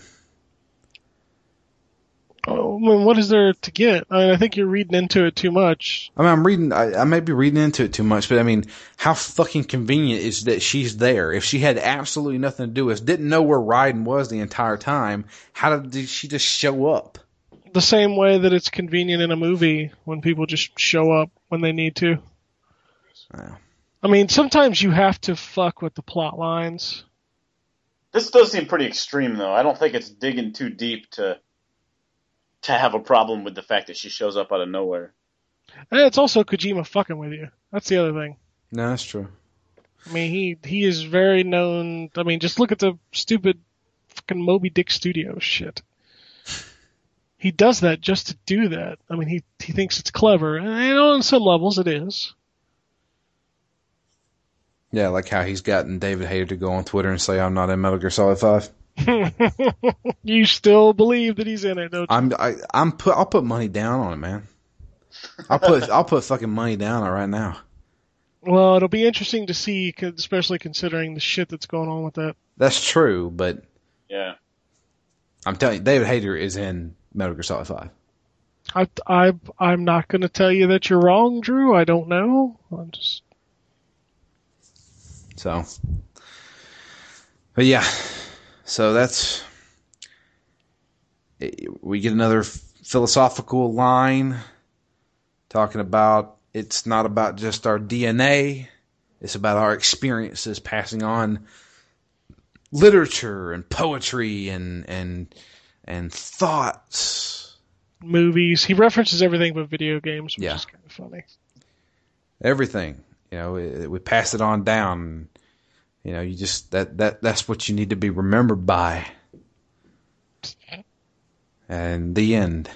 Oh, I mean, what is there to get? I mean, I think you're reading into it too much. I mean, I'm reading, I, I may be reading into it too much, but I mean, how fucking convenient is that she's there? If she had absolutely nothing to do with, didn't know where Raiden was the entire time, how did she just show up? The same way that it's convenient in a movie when people just show up when they need to. Wow. I mean, sometimes you have to fuck with the plot lines. This does seem pretty extreme, though. I don't think it's digging too deep to... to have a problem with the fact that she shows up out of nowhere. And it's also Kojima fucking with you. That's the other thing. No, that's true. I mean, he, he is very known... I mean, just look at the stupid fucking Moby Dick Studios shit. He does that just to do that. I mean, he, he thinks it's clever. And on some levels, it is. Yeah, like how he's gotten David Hayter to go on Twitter and say, I'm not in Metal Gear Solid five. You still believe that he's in it, don't you? I'm, I, I'm put, I'll put money down on it, man. I'll put, I'll put fucking money down on it right now. Well, it'll be interesting to see, especially considering the shit that's going on with that. That's true, but yeah, I'm telling you, David Hayter is in Metal Gear Solid five. I, I, I'm not going to tell you that you're wrong, Drew. I don't know. I'm just so, but yeah. So that's, we get another philosophical line talking about it's not about just our D N A. It's about our experiences passing on literature and poetry and and and thoughts. Movies. He references everything but video games, which yeah. is kind of funny. Everything. You know, it, we pass it on down. You know, you just that, that that's what you need to be remembered by. And the end.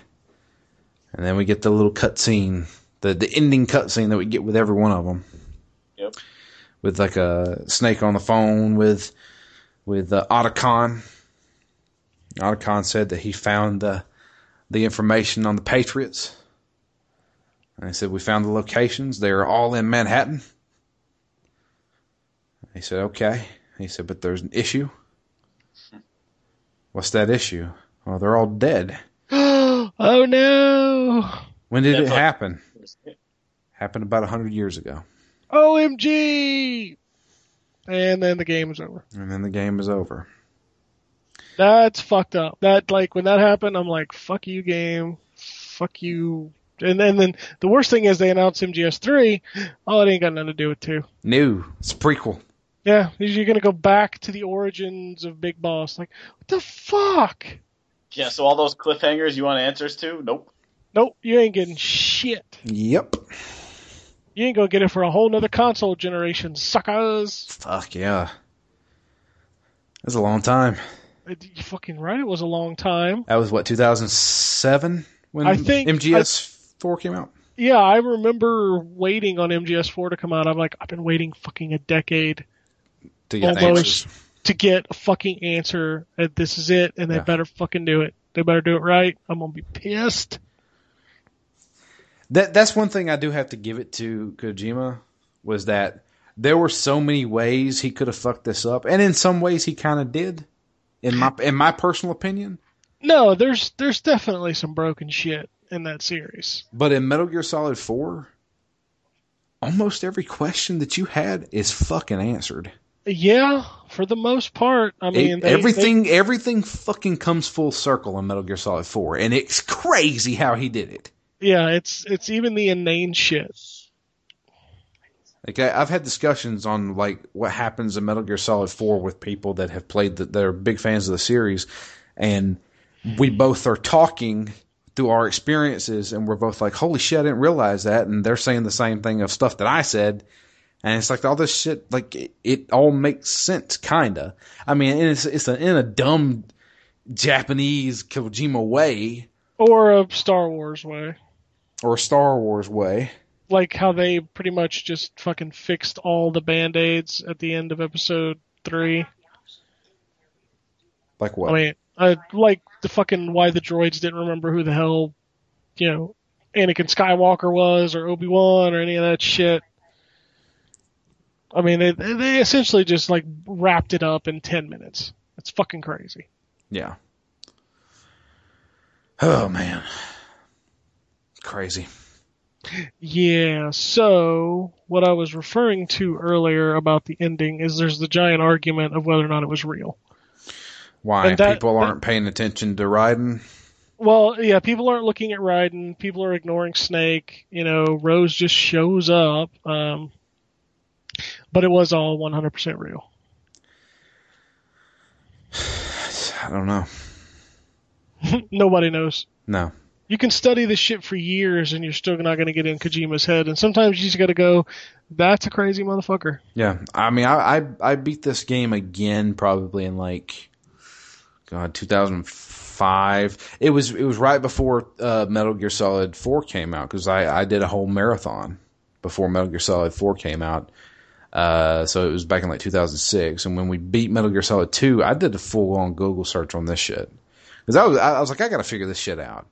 And then we get the little cutscene, the the ending cutscene that we get with every one of them. Yep. With like a Snake on the phone with with uh, Otacon. Otacon said that he found the the information on the Patriots. And he said we found the locations. They're all in Manhattan. He He said, okay. He said, but there's an issue. What's that issue? Well, they're all dead. Oh, no. When did That's it happen? Like- happened about one hundred years ago. O M G! And then the game was over. And then the game was over. That's fucked up. That, like, when that happened, I'm like, fuck you, game. Fuck you. And then, and then the worst thing is they announced M G S three. Oh, it ain't got nothing to do with two. No. It's a prequel. Yeah. You're going to go back to the origins of Big Boss. Like, what the fuck? Yeah, so all those cliffhangers you want answers to? Nope. Nope. You ain't getting shit. Yep. You ain't going to get it for a whole nother console generation, suckers. Fuck yeah. That's a long time. You're fucking right. It was a long time. That was, what, two thousand seven when I think M G S four I, came out? Yeah, I remember waiting on M G S four to come out. I'm like, I've been waiting fucking a decade to get answers. To get a fucking answer that this is it, and they yeah. better fucking do it. They better do it right. I'm going to be pissed. That That's one thing I do have to give it to Kojima, was that there were so many ways he could have fucked this up, and in some ways he kind of did. In my in my personal opinion. No, there's there's definitely some broken shit in that series. But in Metal Gear Solid four, almost every question that you had is fucking answered. Yeah, for the most part. I mean, it, they, everything they, everything fucking comes full circle in Metal Gear Solid four, and it's crazy how he did it. Yeah, it's it's even the inane shit. Like I, I've had discussions on like what happens in Metal Gear Solid four with people that have played the, that are big fans of the series, and we both are talking through our experiences, and we're both like, "Holy shit, I didn't realize that," and they're saying the same thing of stuff that I said, and it's like all this shit, like it, it all makes sense, kinda. I mean, it's it's a, in a dumb Japanese Kojima way, or a Star Wars way, or a Star Wars way. Like how they pretty much just fucking fixed all the band-aids at the end of episode three. Like what? I mean, I, like the fucking why the droids didn't remember who the hell, you know, Anakin Skywalker was or Obi-Wan or any of that shit. I mean, they they essentially just like wrapped it up in ten minutes. It's fucking crazy. Yeah. Oh man. Crazy. Yeah, so what I was referring to earlier about the ending is there's the giant argument of whether or not it was real. Why? That, people aren't that, paying attention to Raiden? Well, yeah, people aren't looking at Raiden. People are ignoring Snake. You know, Rose just shows up. Um, but it was all one hundred percent real. I don't know. Nobody knows. No. You can study this shit for years, and you're still not going to get in Kojima's head. And sometimes you just got to go, that's a crazy motherfucker. Yeah. I mean, I, I I beat this game again probably in like, God, two thousand five. It was it was right before uh, Metal Gear Solid four came out, because I, I did a whole marathon before Metal Gear Solid four came out. Uh, so it was back in like two thousand six. And when we beat Metal Gear Solid two, I did a full-on Google search on this shit. Because I was, I was like, I got to figure this shit out.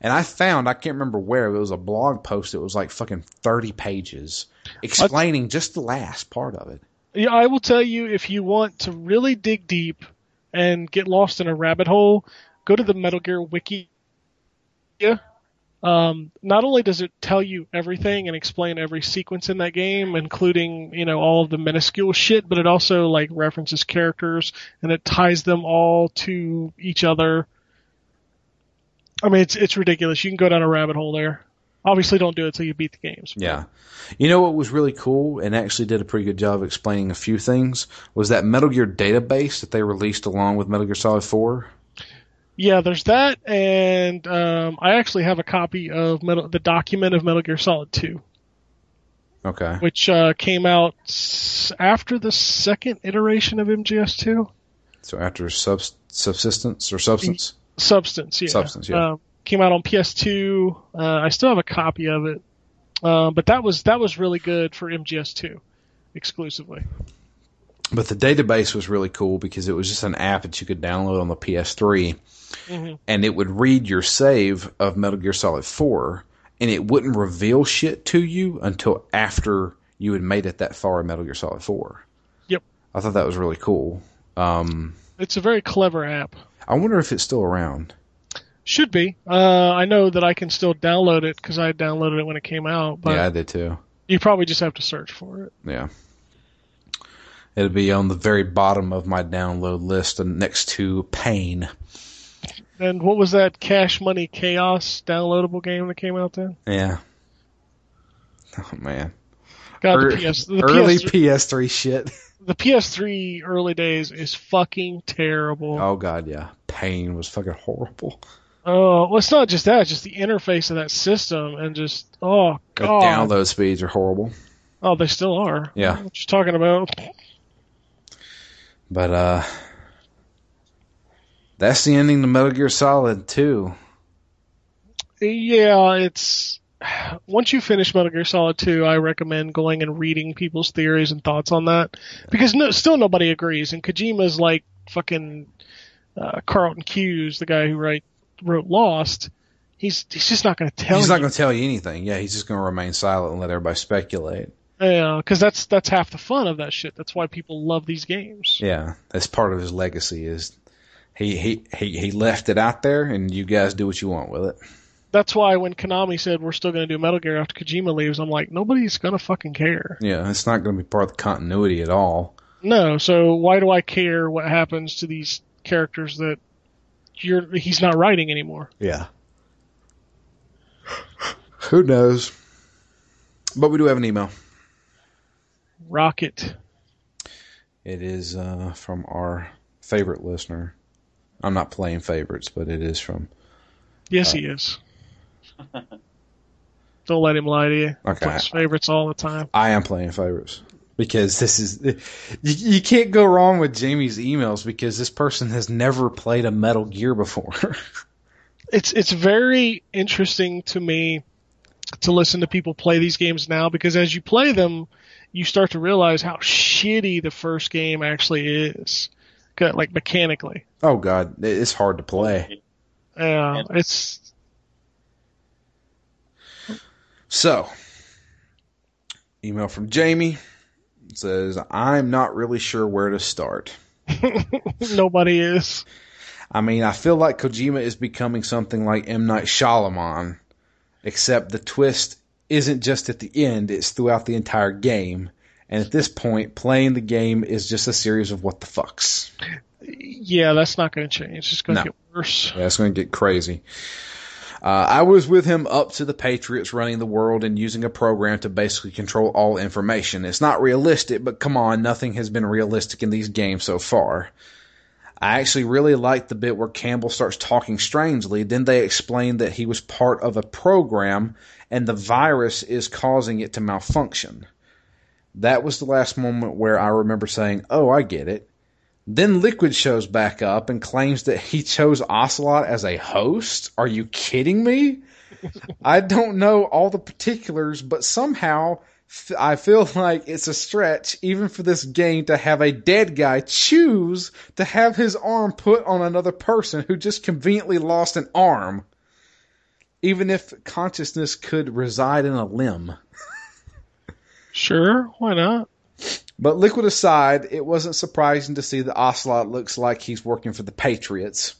And I found, I can't remember where, but it was a blog post that was like fucking thirty pages explaining t- just the last part of it. Yeah, I will tell you, if you want to really dig deep and get lost in a rabbit hole, go to the Metal Gear Wiki. Yeah. Um, not only does it tell you everything and explain every sequence in that game, including, you know, all of the minuscule shit, but it also like references characters and it ties them all to each other. I mean, it's it's ridiculous. You can go down a rabbit hole there. Obviously, don't do it till you beat the games. Yeah. You know what was really cool and actually did a pretty good job explaining a few things was that Metal Gear database that they released along with Metal Gear Solid four. Yeah, there's that, and um, I actually have a copy of Metal, the document of Metal Gear Solid two. Okay. Which uh, came out after the second iteration of M G S two. So after sub- subsistence or substance? E- Substance, yeah. Substance, yeah. Uh, came out on P S two. Uh, I still have a copy of it, uh, but that was that was really good for M G S two exclusively. But the database was really cool because it was just an app that you could download on the P S three, mm-hmm. and it would read your save of Metal Gear Solid four, and it wouldn't reveal shit to you until after you had made it that far in Metal Gear Solid four. Yep. I thought that was really cool. Um, it's a very clever app. I wonder if it's still around. Should be. Uh, I know that I can still download it because I downloaded it when it came out. But yeah, I did too. You probably just have to search for it. Yeah. It'll be on the very bottom of my download list and next to Pain. And what was that Cash Money Chaos downloadable game that came out then? Yeah. Oh, man. God, er- the P S, the early P S three, P S three shit. The P S three early days is fucking terrible. Oh, God, yeah. Pain was fucking horrible. Oh, uh, well, it's not just that. It's just the interface of that system and just, oh, God. The download speeds are horrible. Oh, they still are. Yeah. What you talking about? But, uh... that's the ending to Metal Gear Solid two. Yeah, it's... once you finish Metal Gear Solid two, I recommend going and reading people's theories and thoughts on that. Because no, still nobody agrees. And Kojima's like fucking uh, Carlton Cuse, the guy who write, wrote Lost. He's he's just not going to tell you. He's not going to tell you anything. Yeah, he's just going to remain silent and let everybody speculate. Yeah, because that's, that's half the fun of that shit. That's why people love these games. Yeah, that's part of his legacy is... He, he he he left it out there, and you guys do what you want with it. That's why when Konami said we're still going to do Metal Gear after Kojima leaves, I'm like, nobody's going to fucking care. Yeah, it's not going to be part of the continuity at all. No, so why do I care what happens to these characters that you're he's not writing anymore? Yeah. Who knows? But we do have an email. Rocket. It is uh, from our favorite listener. I'm not playing favorites, but it is from... Yes, uh, he is. Don't let him lie to you. Okay. He plays favorites all the time. I am playing favorites. Because this is... You, you can't go wrong with Jamie's emails because this person has never played a Metal Gear before. it's it's very interesting to me to listen to people play these games now because as you play them, you start to realize how shitty the first game actually is. Like mechanically. Oh God, it's hard to play. Yeah, it's so. Email from Jamie. It says, "I'm not really sure where to start." Nobody is. I mean, I feel like Kojima is becoming something like M. Night Shyamalan, except the twist isn't just at the end; it's throughout the entire game. And at this point, playing the game is just a series of what the fucks. Yeah, that's not going to change. It's just going to no. get worse. Yeah, it's going to get crazy. Uh, I was with him up to the Patriots running the world and using a program to basically control all information. It's not realistic, but come on, nothing has been realistic in these games so far. I actually really liked the bit where Campbell starts talking strangely. Then they explain that he was part of a program and the virus is causing it to malfunction. That was the last moment where I remember saying, oh, I get it. Then Liquid shows back up and claims that he chose Ocelot as a host. Are you kidding me? I don't know all the particulars, but somehow I feel like it's a stretch even for this game to have a dead guy choose to have his arm put on another person who just conveniently lost an arm, even if consciousness could reside in a limb. Sure, why not? But Liquid aside, it wasn't surprising to see that Ocelot looks like he's working for the Patriots.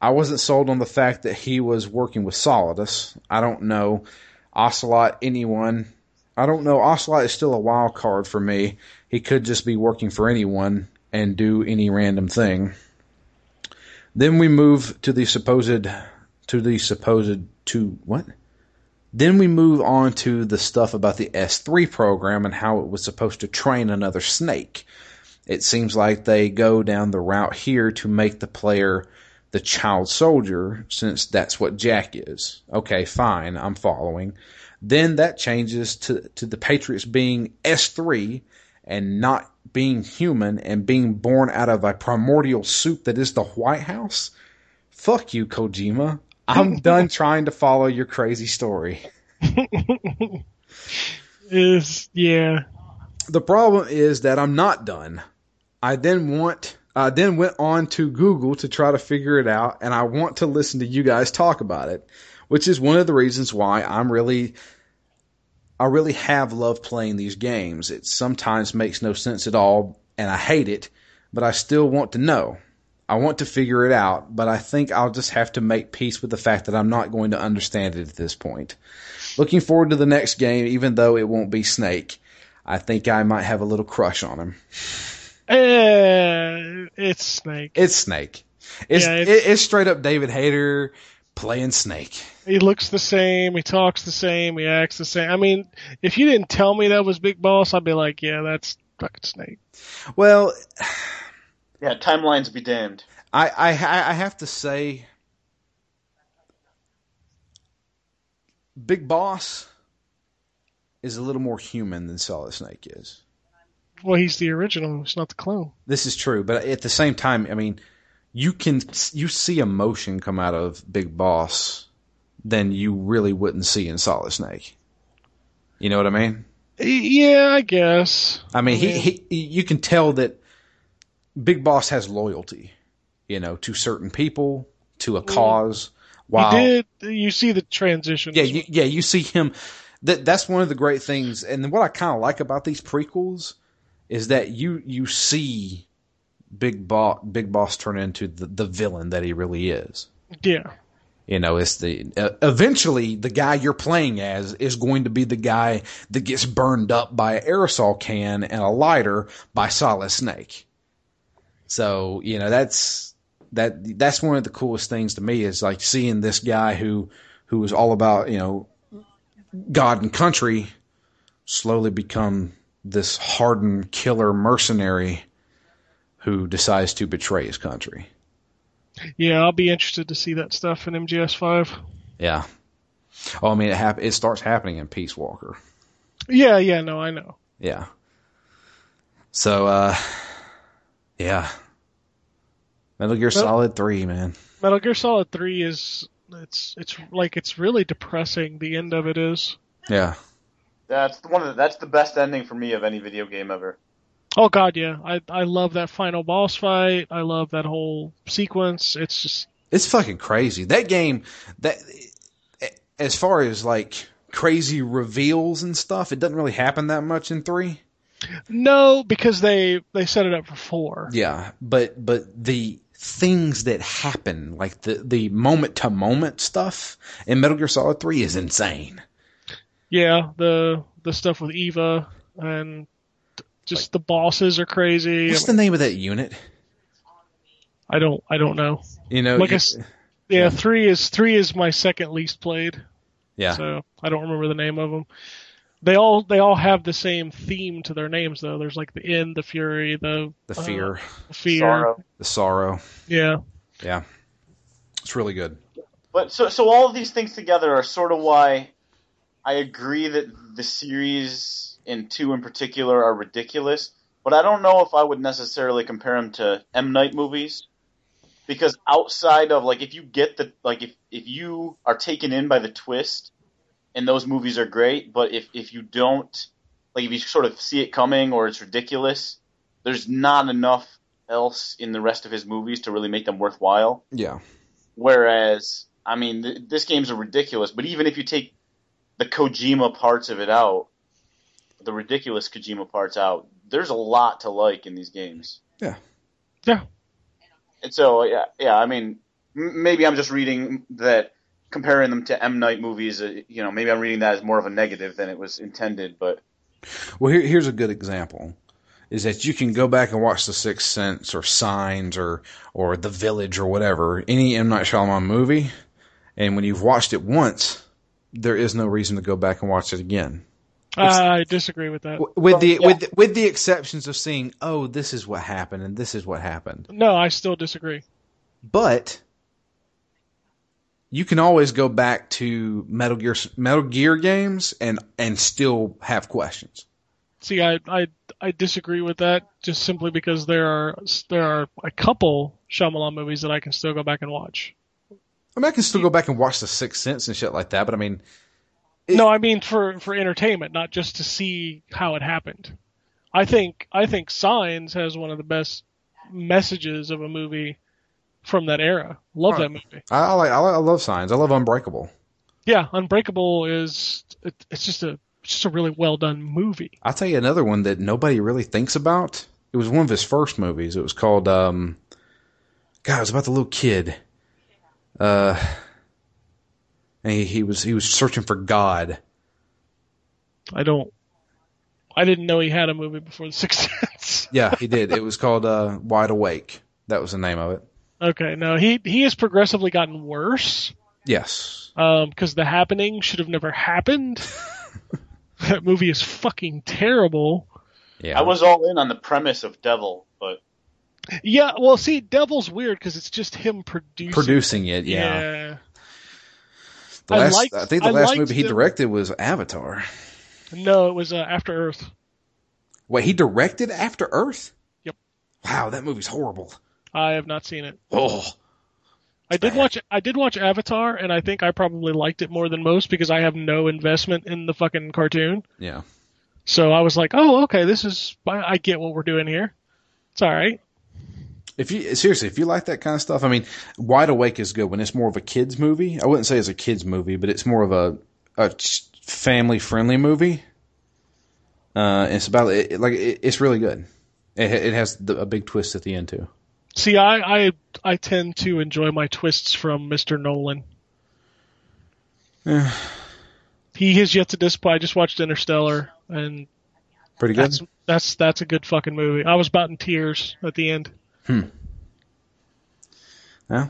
I wasn't sold on the fact that he was working with Solidus. I don't know Ocelot, anyone. I don't know. Ocelot is still a wild card for me. He could just be working for anyone and do any random thing. Then we move to the supposed... To the supposed... To what? Then we move on to the stuff about the S three program and how it was supposed to train another snake. It seems like they go down the route here to make the player the child soldier, since that's what Jack is. Okay, fine, I'm following. Then that changes to, to the Patriots being S three and not being human and being born out of a primordial soup that is the White House. Fuck you, Kojima. I'm done trying to follow your crazy story. is yeah. The problem is that I'm not done. I then want I then went on to Google to try to figure it out, and I want to listen to you guys talk about it, which is one of the reasons why I'm really I really have loved playing these games. It sometimes makes no sense at all, and I hate it, but I still want to know. I want to figure it out, but I think I'll just have to make peace with the fact that I'm not going to understand it at this point. Looking forward to the next game, even though it won't be Snake. I think I might have a little crush on him. Uh, it's Snake. It's Snake. It's, yeah, it's, it's straight up David Hayter playing Snake. He looks the same. He talks the same. He acts the same. I mean, if you didn't tell me that was Big Boss, I'd be like, yeah, that's fucking Snake. Well... Yeah, timelines be damned. I, I, I have to say, Big Boss is a little more human than Solid Snake is. Well, he's the original. He's not the clone. This is true, but at the same time, I mean, you can you see emotion come out of Big Boss than you really wouldn't see in Solid Snake. You know what I mean? Yeah, I guess. I mean, yeah. he, he you can tell that Big Boss has loyalty, you know, to certain people, to a cause. While, you did. You see the transition. Yeah, you, yeah. You see him. That that's one of the great things, and what I kind of like about these prequels is that you you see Big Boss Big Boss turn into the, the villain that he really is. Yeah. You know, it's the uh, eventually the guy you're playing as is going to be the guy that gets burned up by an aerosol can and a lighter by Solid Snake. So, you know, that's that that's one of the coolest things to me is like seeing this guy who who was all about, you know, God and country slowly become this hardened killer mercenary who decides to betray his country. Yeah, I'll be interested to see that stuff in M G S five. Yeah. Oh, I mean, it hap- it starts happening in Peace Walker. Yeah, yeah, no, I know. Yeah. So, uh... yeah. Metal Gear Metal, Solid three, man. Metal Gear Solid three is it's it's like it's really depressing. The end of it is. Yeah. That's one of the, that's the best ending for me of any video game ever. Oh god, yeah. I I love that final boss fight. I love that whole sequence. It's just it's fucking crazy. That game that as far as like crazy reveals and stuff, it doesn't really happen that much in three. No, because they, they set it up for four. Yeah, but but the things that happen, like the, the moment-to-moment stuff in Metal Gear Solid three is insane. Yeah, the the stuff with Eva and just like, the bosses are crazy. What's the name of that unit? I don't I don't know. You know, like you, I, yeah, yeah, three is three is my second least played. Yeah, so I don't remember the name of them. They all they all have the same theme to their names though. There's like the end, the fury, the the fear, uh, the fear, sorrow. the sorrow. Yeah, yeah, it's really good. But so so all of these things together are sort of why I agree that the series and two in particular are ridiculous. But I don't know if I would necessarily compare them to M. Night movies because outside of like if you get the like if if you are taken in by the twist. And those movies are great, but if, if you don't, like if you sort of see it coming or it's ridiculous, there's not enough else in the rest of his movies to really make them worthwhile. Yeah. Whereas, I mean, th- this game's a ridiculous, but even if you take the Kojima parts of it out, the ridiculous Kojima parts out, there's a lot to like in these games. Yeah. Yeah. And so, yeah, yeah I mean, m- maybe I'm just reading that. Comparing them to M. Night movies, you know, maybe I'm reading that as more of a negative than it was intended, but... Well, here, here's a good example, is that you can go back and watch The Sixth Sense or Signs or or The Village or whatever, any M. Night Shyamalan movie, and when you've watched it once, there is no reason to go back and watch it again. Uh, I disagree with that. With the, yeah. with the with the exceptions of seeing, oh, this is what happened and this is what happened. No, I still disagree. But... You can always go back to Metal Gear Metal Gear games and, and still have questions. See, I, I I disagree with that just simply because there are there are a couple Shyamalan movies that I can still go back and watch. I mean, I can still go back and watch The Sixth Sense and shit like that, but I mean... It, no, I mean for, for entertainment, not just to see how it happened. I think I think Signs has one of the best messages of a movie from that era. Love that movie. I like. I love Signs. I love Unbreakable. Yeah, Unbreakable is it, it's just a it's just a really well done movie. I'll tell you another one that nobody really thinks about It was one of his first movies. It was called, um, God, it was about the little kid. Uh, and he, he was he was searching for God. I don't. I didn't know he had a movie before The Sixth Sense. Yeah, he did. It was called uh, Wide Awake. That was the name of it. Okay, no, he he has progressively gotten worse. Yes. Um, because The Happening should have never happened. That movie is fucking terrible. Yeah. I was all in on the premise of Devil, but... Yeah, well, see, Devil's weird because it's just him producing producing it. Yeah. yeah. The I, last, liked, I think the I last movie he directed was Avatar. No, it was uh, After Earth. Wait, he directed After Earth? Yep. Wow, that movie's horrible. I have not seen it. Oh. I did watch I did watch Avatar, and I think I probably liked it more than most because I have no investment in the fucking cartoon. Yeah. So I was like, oh, okay, this is I get what we're doing here. It's all right. If you seriously, if you like that kind of stuff, I mean, Wide Awake is good when it's more of a kids movie. I wouldn't say it's a kids movie, but it's more of a a family friendly movie. Uh, it's about it, like it, it's really good. It, it has the, a big twist at the end too. See, I, I I tend to enjoy my twists from Mister Nolan. Yeah. He has yet to disappoint. I just watched Interstellar, and pretty good. That's, that's that's a good fucking movie. I was about in tears at the end. Hmm. Yeah.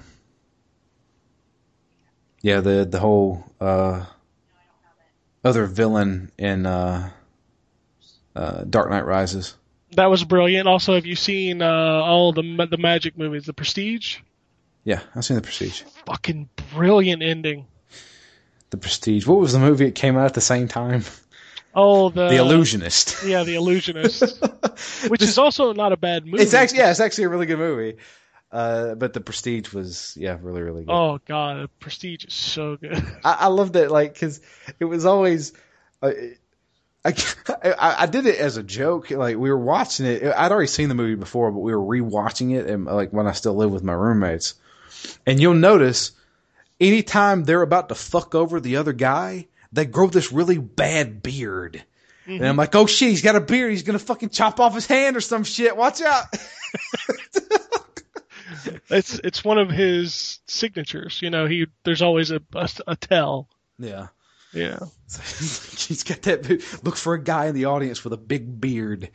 Yeah. The the whole uh, other villain in uh, uh, Dark Knight Rises. That was brilliant. Also, have you seen uh, all the the magic movies? The Prestige? Yeah, I've seen The Prestige. Fucking brilliant ending. The Prestige. What was the movie that came out at the same time? Oh, the... The Illusionist. Yeah, The Illusionist. Which this, is also not a bad movie. It's actually, yeah, it's actually a really good movie. Uh, but The Prestige was, yeah, really, really good. Oh, God. The Prestige is so good. I, I loved it, like, because it was always... Uh, it, I, I did it as a joke. Like, we were watching it. I'd already seen the movie before, but we were rewatching it. And like when I still live with my roommates, and you'll notice anytime they're about to fuck over the other guy, they grow this really bad beard. Mm-hmm. And I'm like, oh shit, he's got a beard. He's going to fucking chop off his hand or some shit. Watch out. it's, it's one of his signatures. You know, he, there's always a, a, a tell. Yeah. Yeah, he's got that. Look for a guy in the audience with a big beard,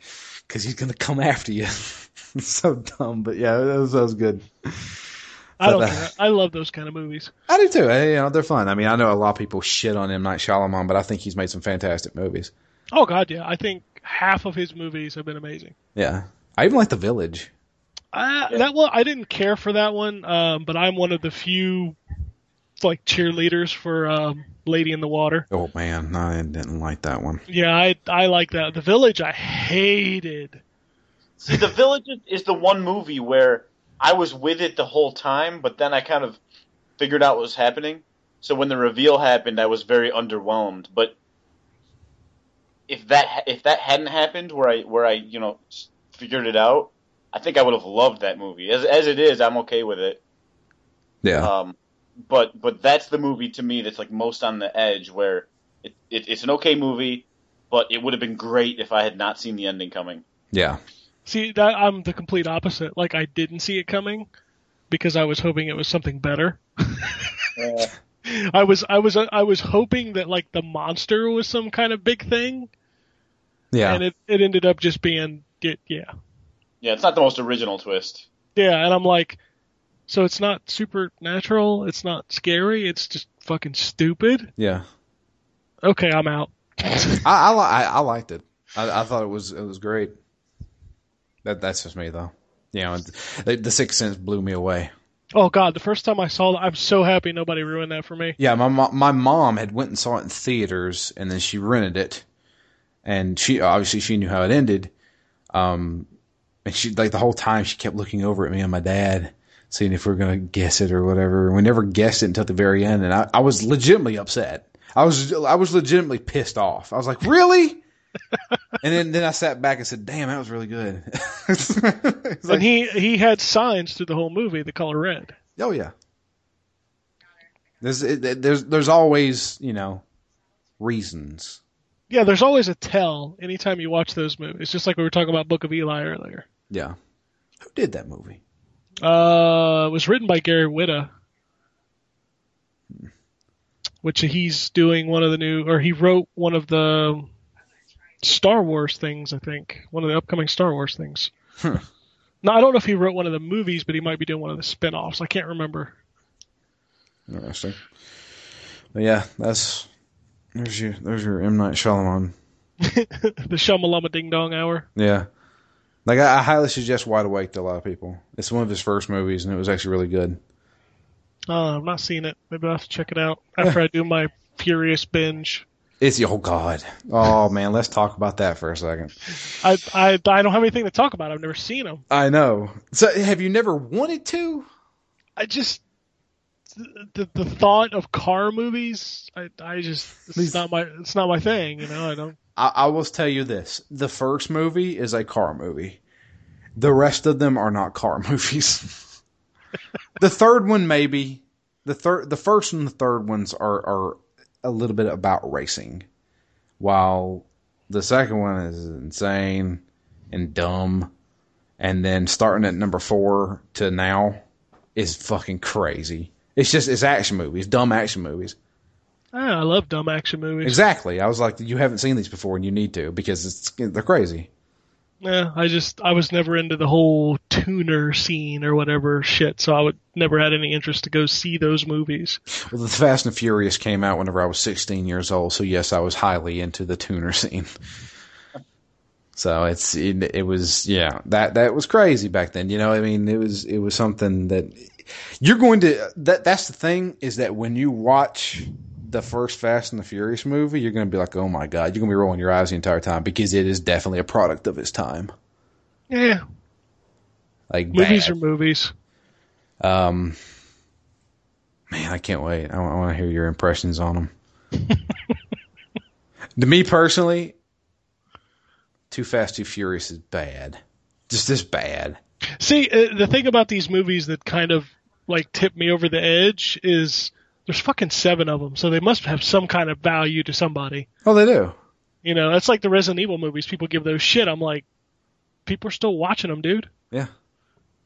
because he's gonna come after you. It's so dumb, but yeah, that was, that was good. I don't. But, uh, I love those kind of movies. I do too. I, you know, they're fun. I mean, I know a lot of people shit on M. Night Shyamalan, but I think he's made some fantastic movies. Oh God, yeah. I think half of his movies have been amazing. Yeah, I even like The Village. I, yeah. That one, I didn't care for that one, um, but I'm one of the few like cheerleaders for. Um, Lady in the Water. Oh man, I didn't like that one. Yeah, I I like that. The Village I hated. See, The Village is the one movie where I was with it the whole time, but then I kind of figured out what was happening. So when the reveal happened, I was very underwhelmed. But if that if that hadn't happened, where I where I you know figured it out, I think I would have loved that movie. As as it is, I'm okay with it. Yeah. Um. But but that's the movie to me that's like most on the edge where it, it it's an okay movie, but it would have been great if I had not seen the ending coming. Yeah. See, that, I'm the complete opposite. Like I didn't see it coming because I was hoping it was something better. uh. I was I was I was hoping that like the monster was some kind of big thing. Yeah. And it, it ended up just being it, yeah. Yeah, it's not the most original twist. Yeah, and I'm like. So it's not supernatural, it's not scary, it's just fucking stupid. Yeah. Okay, I'm out. I, I, I I liked it. I, I thought it was it was great. That that's just me though. You know, the, the Sixth Sense blew me away. Oh God, the first time I saw it, I'm so happy nobody ruined that for me. Yeah, my my mom had went and saw it in theaters, and then she rented it, and she obviously she knew how it ended. Um, and she like the whole time she kept looking over at me and my dad. Seeing if we we're going to guess it or whatever. We never guessed it until the very end. And I, I was legitimately upset. I was, I was legitimately pissed off. I was like, really? and then, then I sat back and said, damn, that was really good. was and like, he, he had signs through the whole movie, the color red. Oh yeah. There's, it, there's, there's always, you know, reasons. Yeah. There's always a tell anytime you watch those movies. It's just like we were talking about Book of Eli earlier. Yeah. Who did that movie? Uh, it was written by Gary Whitta, hmm. which he's doing one of the new, or he wrote one of the Star Wars things, I think. One of the upcoming Star Wars things. Hmm. Now, I don't know if he wrote one of the movies, but he might be doing one of the spinoffs. I can't remember. Interesting. But yeah, that's there's your there's your M. Night Shyamalan. The Shyamalama Ding Dong Hour. Yeah. Like, I, I highly suggest Wide Awake to a lot of people. It's one of his first movies, and it was actually really good. Oh, I've not seen it. Maybe I'll have to check it out after I do my furious binge. It's, oh, God. Oh, man, let's talk about that for a second. I, I I don't have anything to talk about. I've never seen them. I know. So, have you never wanted to? I just... The the thought of car movies, I I just it's not my it's not my thing, you know. I don't. I, I will tell you this: the first movie is a car movie. The rest of them are not car movies. The third one, maybe the third, the first and the third ones are are a little bit about racing, while the second one is insane and dumb, and then starting at number four to now is fucking crazy. It's just, it's action movies, dumb action movies. Oh, I love dumb action movies. Exactly. I was like, you haven't seen these before and you need to because it's they're crazy. Yeah, I just, I was never into the whole tuner scene or whatever shit, so I would never had any interest to go see those movies. Well, the Fast and Furious came out whenever I was sixteen years old, so yes, I was highly into the tuner scene. So it's, it, it was, yeah, that, that was crazy back then. You know, I mean, it was, it was something that... You're going to that. That's the thing is that when you watch the first Fast and the Furious movie, you're going to be like, "Oh my god!" You're going to be rolling your eyes the entire time because it is definitely a product of its time. Yeah, like movies bad. Are movies. Um, man, I can't wait. I, I want to hear your impressions on them. To me personally, Too Fast, Too Furious is bad. Just this bad. See, uh, the thing about these movies that kind of like tip me over the edge is there's fucking seven of them, so they must have some kind of value to somebody. Oh, they do. You know, that's like the Resident Evil movies. People give those shit. I'm like, people are still watching them, dude. Yeah.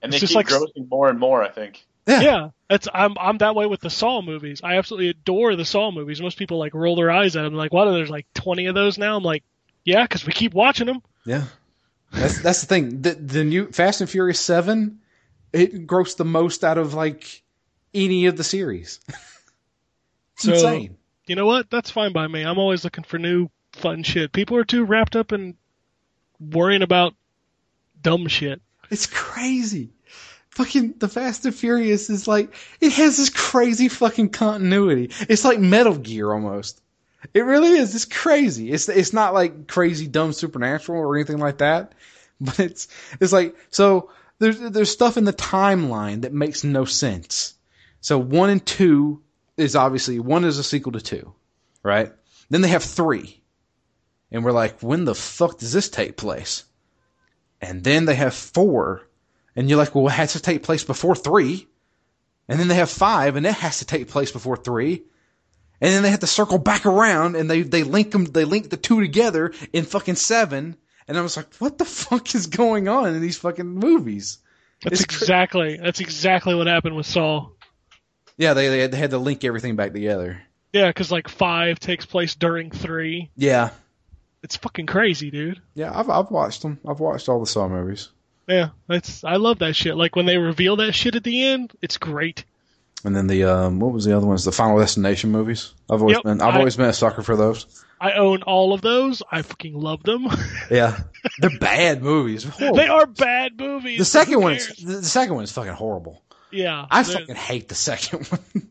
And it's they keep like, grossing more and more, I think. Yeah. Yeah. That's, I'm I'm that way with the Saw movies. I absolutely adore the Saw movies. Most people like roll their eyes at them. Like, wow, there's like twenty of those now? I'm like, yeah, because we keep watching them. Yeah. That's that's the thing. The the new Fast and Furious seven, it grossed the most out of like any of the series. It's so, insane. You know what? That's fine by me. I'm always looking for new fun shit. People are too wrapped up in worrying about dumb shit. It's crazy. Fucking the Fast and Furious is like it has this crazy fucking continuity. It's like Metal Gear almost. It really is. It's crazy. It's it's not like crazy, dumb, supernatural or anything like that. But it's it's like so there's there's stuff in the timeline that makes no sense. So one and two is obviously one is a sequel to two, right? Then they have three, and we're like, when the fuck does this take place? And then they have four, and you're like, well, it has to take place before three. And then they have five, and it has to take place before three. And then they have to circle back around, and they, they link them. They link the two together in fucking seven. And I was like, "What the fuck is going on in these fucking movies?" That's it's exactly cra- that's exactly what happened with Saw. Yeah, they they had, they had to link everything back together. Yeah, because like five takes place during three. Yeah, it's fucking crazy, dude. Yeah, I've I've watched them. I've watched all the Saw movies. Yeah, that's I love that shit. Like when they reveal that shit at the end, it's great. And then the um, what was the other ones? The Final Destination movies. I've always yep, been I've I, always been a sucker for those. I own all of those. I fucking love them. Yeah, they're bad movies. Horrible. They are bad movies. The second one, the second one is fucking horrible. Yeah, I fucking hate the second one.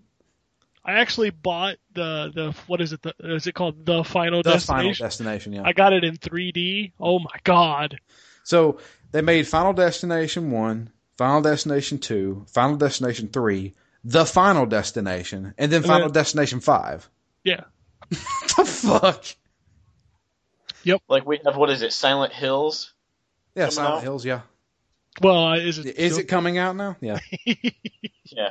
I actually bought the the what is it? The, is it called the Final the Destination? The Final Destination. Yeah, I got it in three D. Oh my god! So they made Final Destination one, Final Destination two, Final Destination three. The Final Destination, and then Final and then, Destination five. Yeah. What the fuck? Yep. Like we have, what is it, Silent Hills? Yeah, Silent out? Hills, yeah. Well, is it... Is still- it coming out now? Yeah. Yeah.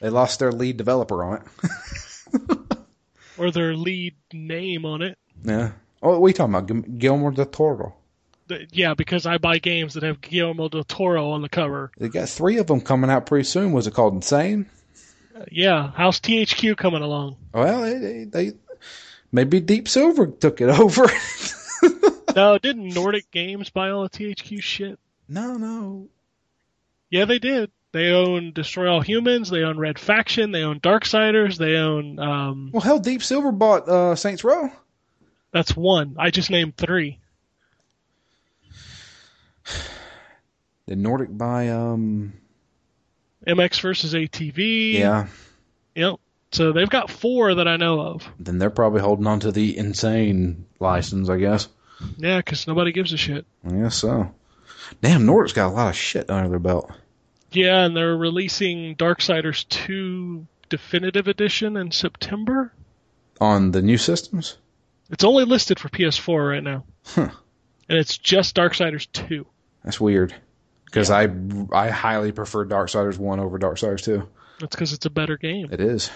They lost their lead developer on it. Or their lead name on it. Yeah. Oh, what are you talking about? Guillermo del Toro. Yeah, because I buy games that have Guillermo del Toro on the cover. They got three of them coming out pretty soon. Was it called Insane? Uh, yeah, how's T H Q coming along? Well, they, they maybe Deep Silver took it over. No, didn't Nordic Games buy all the T H Q shit? No, no. Yeah, they did. They own Destroy All Humans. They own Red Faction. They own Darksiders. They own... Um, well, hell, Deep Silver bought uh, Saints Row. That's one. I just named three. Did Nordic buy um M X versus A T V? Yeah. Yep. So they've got four that I know of. Then they're probably holding on to the Insane license, I guess. Yeah, because nobody gives a shit. I guess so. Damn, Nordic's got a lot of shit under their belt. Yeah, and they're releasing Darksiders two Definitive Edition in September. On the new systems? It's only listed for P S four right now. Huh. And it's just Darksiders two. That's weird, because yeah. I I highly prefer Darksiders one over Darksiders two. That's because it's a better game. It is.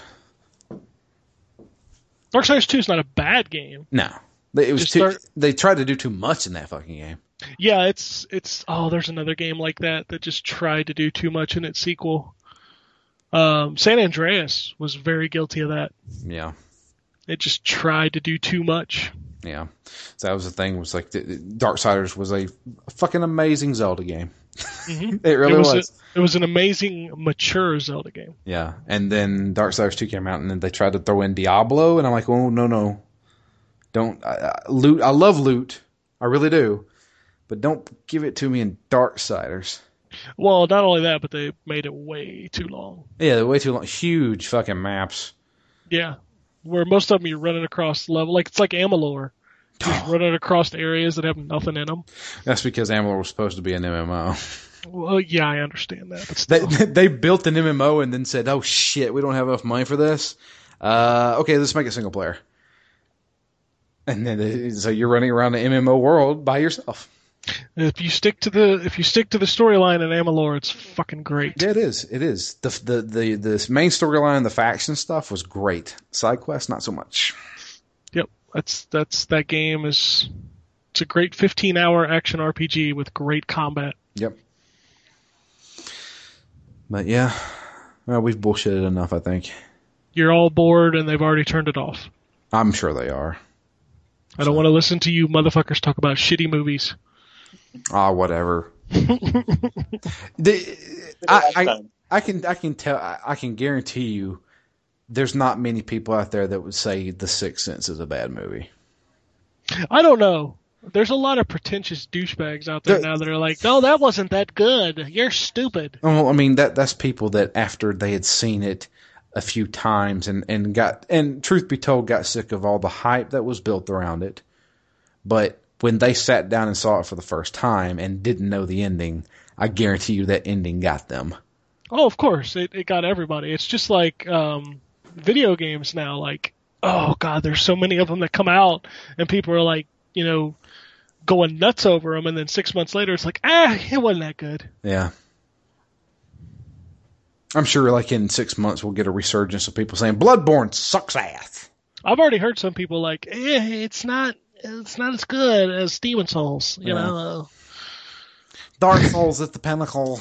Darksiders two is not a bad game. No, it was. Too, Dark... They tried to do too much in that fucking game. Yeah, it's it's. Oh, there's another game like that that just tried to do too much in its sequel. Um, San Andreas was very guilty of that. Yeah, it just tried to do too much. Yeah, so that was the thing. Was like Darksiders was a fucking amazing Zelda game. Mm-hmm. It really it was. was. A, it was an amazing, mature Zelda game. Yeah, and then Darksiders two came out, and then they tried to throw in Diablo, and I'm like, oh no, no, don't I, I, loot. I love loot, I really do, but don't give it to me in Darksiders. Well, not only that, but they made it way too long. Yeah, way too long. Huge fucking maps. Yeah. Where most of them you're running across level, like it's like Amalur, just running across areas that have nothing in them. That's because Amalur was supposed to be an M M O. Well, yeah, I understand that. But still. They, they built an M M O and then said, "Oh shit, we don't have enough money for this. Uh, okay, let's make it single player." And then they, so you're running around the M M O world by yourself. If you stick to the if you stick to the storyline in Amalur, it's fucking great. Yeah, it is. It is. The the the, the main storyline, the faction stuff was great. Side quests, not so much. Yep, that's that's that game is it's a great fifteen hour action R P G with great combat. Yep. But yeah, well, we've bullshitted enough, I think. You're all bored, and they've already turned it off. I'm sure they are. I don't so. want to listen to you motherfuckers talk about shitty movies. Ah, oh, whatever. the, I, I, I can, I can tell, I, I can guarantee you, there's not many people out there that would say The Sixth Sense is a bad movie. I don't know. There's a lot of pretentious douchebags out there, there now that are like, "No, that wasn't that good. You're stupid." Well, I mean that that's people that after they had seen it a few times and, and got and truth be told, got sick of all the hype that was built around it, but. When they sat down and saw it for the first time and didn't know the ending, I guarantee you that ending got them. Oh, of course. It it got everybody. It's just like um, video games now. Like, oh, God, there's so many of them that come out, and people are like, you know, going nuts over them, and then six months later it's like, ah, it wasn't that good. Yeah. I'm sure like in six months we'll get a resurgence of people saying, Bloodborne sucks ass. I've already heard some people like, eh, it's not... It's not as good as Demon Souls, you yeah. know. Dark Souls is the pinnacle.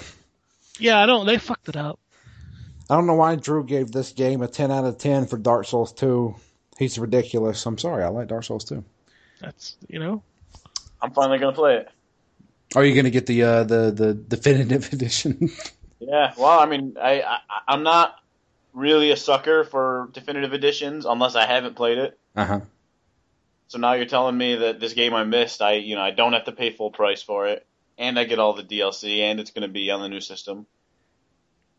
Yeah, I don't. They fucked it up. I don't know why Drew gave this game a ten out of ten for Dark Souls two. He's ridiculous. I'm sorry. I like Dark Souls two. That's, you know. I'm finally going to play it. Are you going to get the, uh, the the definitive edition? Yeah, well, I mean, I, I, I'm not really a sucker for definitive editions unless I haven't played it. Uh-huh. So now you're telling me that this game I missed, I you know I don't have to pay full price for it, and I get all the D L C, and it's going to be on the new system.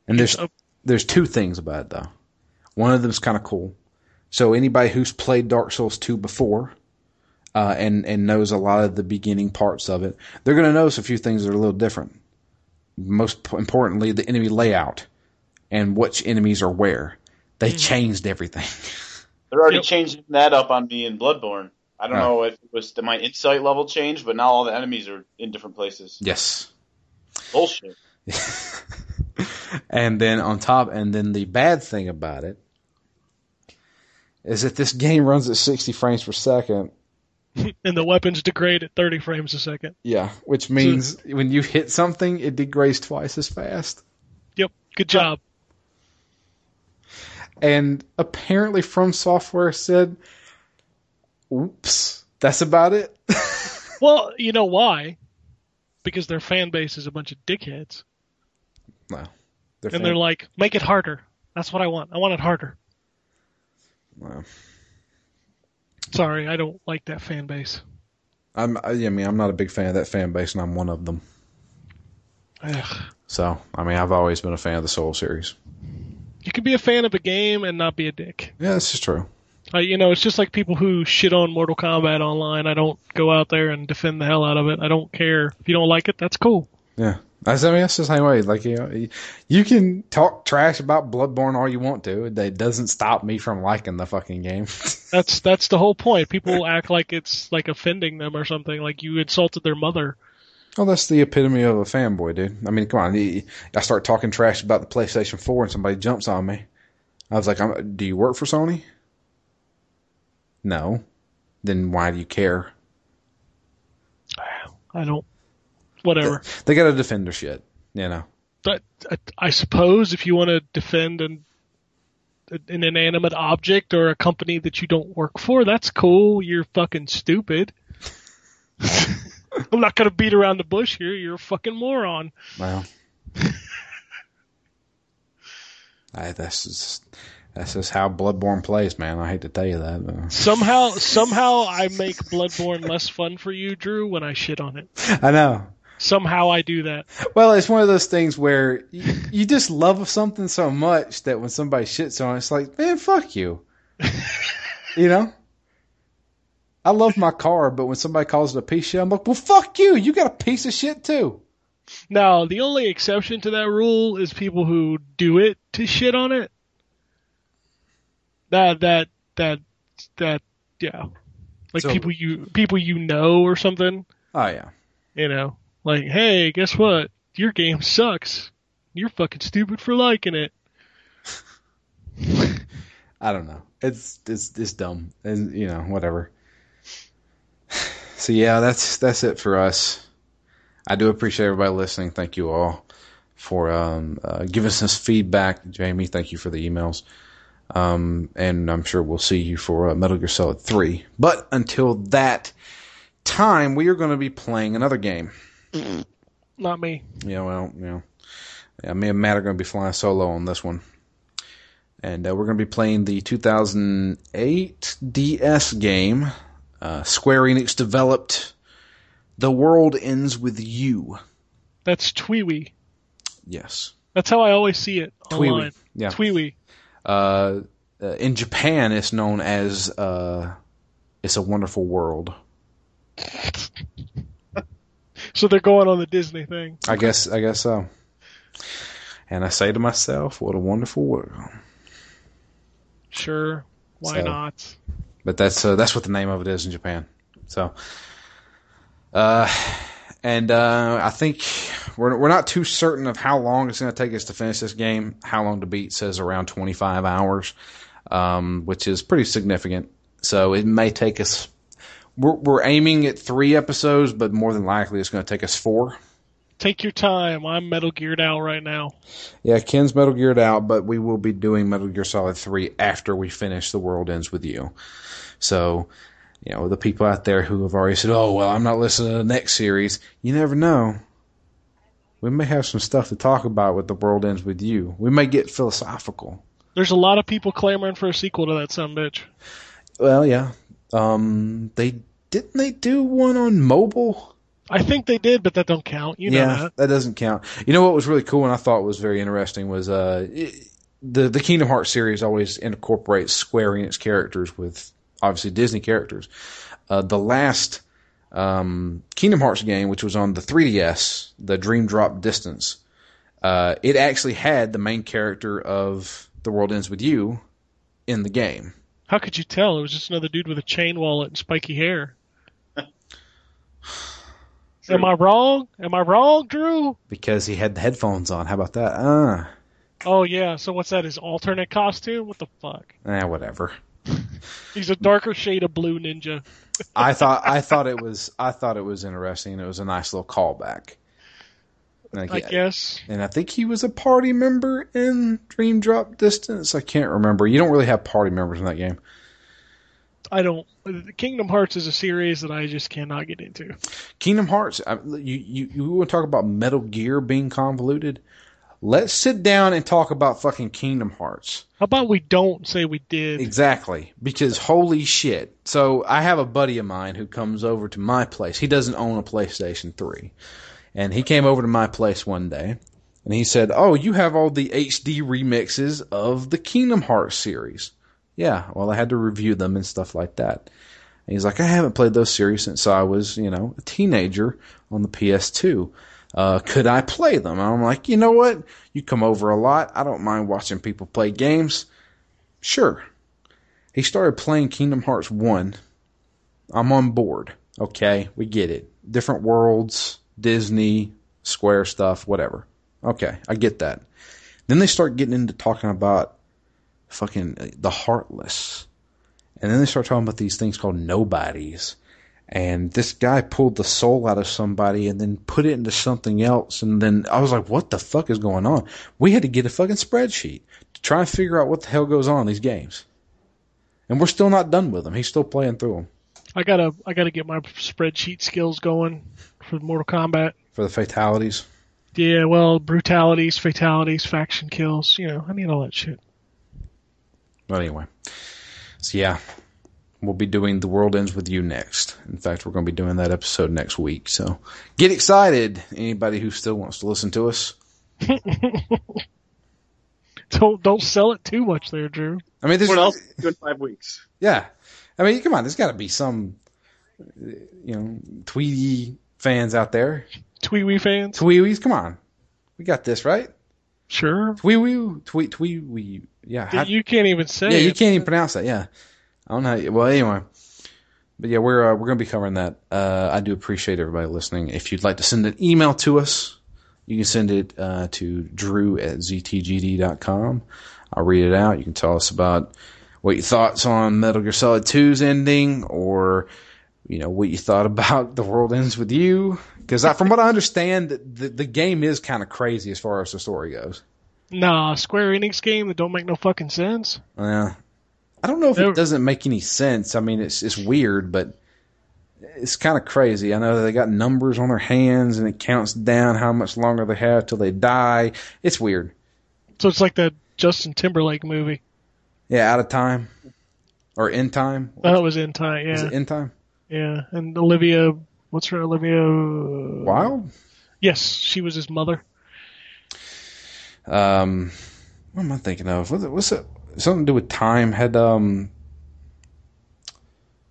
And there's there's two things about it though. One of them is kind of cool. So anybody who's played Dark Souls two before, uh, and and knows a lot of the beginning parts of it, they're going to notice a few things that are a little different. Most importantly, the enemy layout and which enemies are where. They mm. changed everything. They're already yep. changing that up on me in Bloodborne. I don't oh. know if it was my insight level change, but now all the enemies are in different places. Yes. Bullshit. And then on top, and then the bad thing about it is that this game runs at sixty frames per second, And the weapons degrade at thirty frames a second. Yeah, which means so, when you hit something, it degrades twice as fast. Yep, good job. And apparently From Software said, oops, that's about it. Well, you know why? Because their fan base is a bunch of dickheads. Wow. Their and fan- they're like, make it harder. That's what I want. I want it harder. Wow. Sorry, I don't like that fan base. I'm, I mean, I'm not a big fan of that fan base, and I'm one of them. Ugh. So, I mean, I've always been a fan of the Soul series. You can be a fan of a game and not be a dick. Yeah, this is true. Uh, you know, it's just like people who shit on Mortal Kombat online. I don't go out there and defend the hell out of it. I don't care. If you don't like it, that's cool. Yeah. I mean, that's the same way. Like, you know, you can talk trash about Bloodborne all you want to. It doesn't stop me from liking the fucking game. That's that's the whole point. People act like it's like offending them or something. Like you insulted their mother. Oh, that's the epitome of a fanboy, dude. I mean, come on. I start talking trash about the PlayStation four and somebody jumps on me. I was like, I'm, do you work for Sony? No. Then why do you care? I don't. Whatever. They, they got to defend their shit, you know. But I, I suppose if you want to defend an, an inanimate object or a company that you don't work for, that's cool. You're fucking stupid. I'm not going to beat around the bush here. You're a fucking moron. Well. I, that's just... That's just how Bloodborne plays, man. I hate to tell you that. But... Somehow, somehow I make Bloodborne less fun for you, Drew, when I shit on it. I know. Somehow I do that. Well, it's one of those things where you, you just love something so much that when somebody shits on it, it's like, man, fuck you. You know? I love my car, but when somebody calls it a piece of shit, I'm like, well, fuck you. You got a piece of shit, too. Now, the only exception to that rule is people who do it to shit on it. That that that that yeah, like so, people you people you know or something. Oh yeah, you know, like hey, guess what? Your game sucks. You're fucking stupid for liking it. I don't know. It's it's it's dumb, and you know whatever. So yeah, that's that's it for us. I do appreciate everybody listening. Thank you all for um uh, giving us this feedback. Jamie, thank you for the emails. Um, and I'm sure we'll see you for uh, Metal Gear Solid three. But until that time, we are going to be playing another game. Not me. Yeah, well, you know, yeah, me and Matt are going to be flying solo on this one. And uh, we're going to be playing the two thousand eight D S game, uh, Square Enix developed, The World Ends with You. That's Twiwi. Yes. That's how I always see it online. Twiwi. Yeah. Twiwi. Uh, in Japan, it's known as uh, "It's a Wonderful World." So they're going on the Disney thing. I guess. I guess so. And I say to myself, "What a wonderful world!" Sure, why so, not? But that's uh, that's what the name of it is in Japan. So, uh, and uh, I think. We're we're not too certain of how long it's going to take us to finish this game. How long to beat says around twenty-five hours, um, which is pretty significant. So it may take us. We're we're aiming at three episodes, but more than likely it's going to take us four. Take your time. I'm Metal Geared out right now. Yeah, Ken's Metal Geared out, but we will be doing Metal Gear Solid three after we finish The World Ends with You. So, you know, the people out there who have already said, "Oh well, I'm not listening to the next series." You never know. We may have some stuff to talk about with The World Ends with You. We may get philosophical. There's a lot of people clamoring for a sequel to that sumbitch. Well, yeah. Um, they didn't they do one on mobile? I think they did, but that don't count. You know yeah, that. that doesn't count. You know what was really cool and I thought was very interesting was uh, it, the, the Kingdom Hearts series always incorporates Square Enix characters with, obviously, Disney characters. Uh, the last... Um, Kingdom Hearts game, which was on the three D S, the Dream Drop Distance, uh, it actually had the main character of The World Ends With You in the game. How could you tell? It was just another dude with a chain wallet and spiky hair. Am I wrong? Am I wrong, Drew? Because he had the headphones on. How about that? Uh. Oh, yeah. So what's that? His alternate costume? What the fuck? Eh, whatever. He's a darker shade of blue ninja. I thought I thought it was I thought it was interesting. It was a nice little callback. Like, I guess. And I think he was a party member in Dream Drop Distance. I can't remember. You don't really have party members in that game. I don't. Kingdom Hearts is a series that I just cannot get into. Kingdom Hearts. I, you, you, you want to talk about Metal Gear being convoluted? Let's sit down and talk about fucking Kingdom Hearts. How about we don't say we did? Exactly. Because holy shit. So I have a buddy of mine who comes over to my place. He doesn't own a PlayStation three. And he came over to my place one day, and he said, oh, you have all the H D remixes of the Kingdom Hearts series. Yeah, well, I had to review them and stuff like that. And he's like, I haven't played those series since I was, you know, a teenager on the P S two. Uh, could I play them? And I'm like, you know what? You come over a lot. I don't mind watching people play games. Sure. He started playing Kingdom Hearts one. I'm on board. Okay, we get it. Different worlds. Disney, Square stuff, whatever. Okay, I get that. Then they start getting into talking about fucking the Heartless. And then they start talking about these things called nobodies. And this guy pulled the soul out of somebody and then put it into something else. And then I was like, what the fuck is going on? We had to get a fucking spreadsheet to try and figure out what the hell goes on in these games. And we're still not done with them. He's still playing through them. I gotta, I gotta get my spreadsheet skills going for Mortal Kombat. For the fatalities? Yeah, well, brutalities, fatalities, faction kills. You know, I need all that shit. But anyway. So yeah, we'll be doing The World Ends with You next. In fact, we're going to be doing that episode next week. So get excited, anybody who still wants to listen to us. don't don't sell it too much there, Drew. I mean, this what else? Good five weeks. Yeah. I mean, come on, there's got to be some, you know, Tweety fans out there. Tweewee fans? Tweewees, come on. We got this, right? Sure. Tweewee, tweet, tweewee. Yeah. Dude, I, you can't even say yeah, it. Yeah, you can't even pronounce that, yeah. I don't know. How, well, anyway. But yeah, we're, uh, we're going to be covering that. Uh, I do appreciate everybody listening. If you'd like to send an email to us, you can send it uh, to drew at z t g d dot com. I'll read it out. You can tell us about what your thoughts on Metal Gear Solid two's ending, or, you know, what you thought about The World Ends with You. Because from what I understand, the, the game is kind of crazy as far as the story goes. Nah, Square Enix game that don't make no fucking sense. Yeah. I don't know if They're... it doesn't make any sense. I mean, it's it's weird, but it's kind of crazy. I know they got numbers on their hands, and it counts down how much longer they have till they die. It's weird. So it's like that Justin Timberlake movie. Yeah, Out of Time. Or In Time. That was In Time, yeah. Is it In Time? Yeah, and Olivia, what's her, Olivia... Wilde? Yes, she was his mother. Um, what am I thinking of? What's it, what's it, something to do with time had um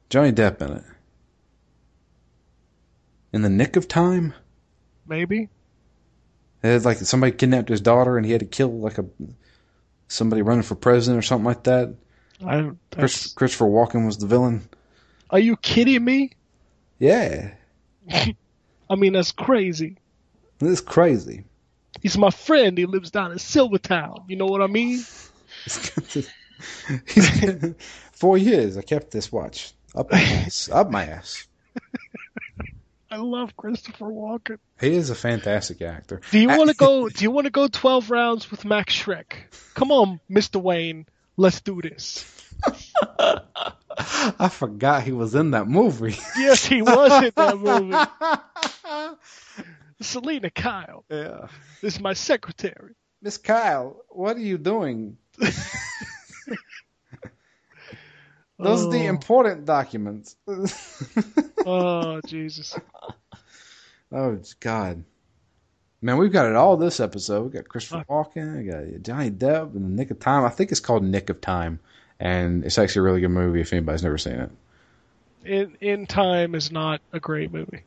Johnny Depp in it. In the Nick of Time? Maybe. It had, like, somebody kidnapped his daughter and he had to kill, like, a... somebody running for president or something like that. I, Chris, Christopher Walken was the villain. Are you kidding me? Yeah. I mean, that's crazy. That's crazy. He's my friend. He lives down in Silvertown. You know what I mean? Four years I kept this watch. Up my ass. Up my ass. I love Christopher Walken. He is a fantastic actor. Do you want to go? Do you want to go twelve rounds with Max Shrek? Come on, Mister Wayne, let's do this. I forgot he was in that movie. Yes, he was in that movie. Selena Kyle. Yeah, this is my secretary, Miss Kyle. What are you doing? Those oh. are the important documents. Oh, Jesus. Oh, God. Man, we've got it all this episode. We've got Christopher Walken. We got Johnny Depp and The Nick of Time. I think it's called Nick of Time. And it's actually a really good movie if anybody's never seen it. In, In Time is not a great movie.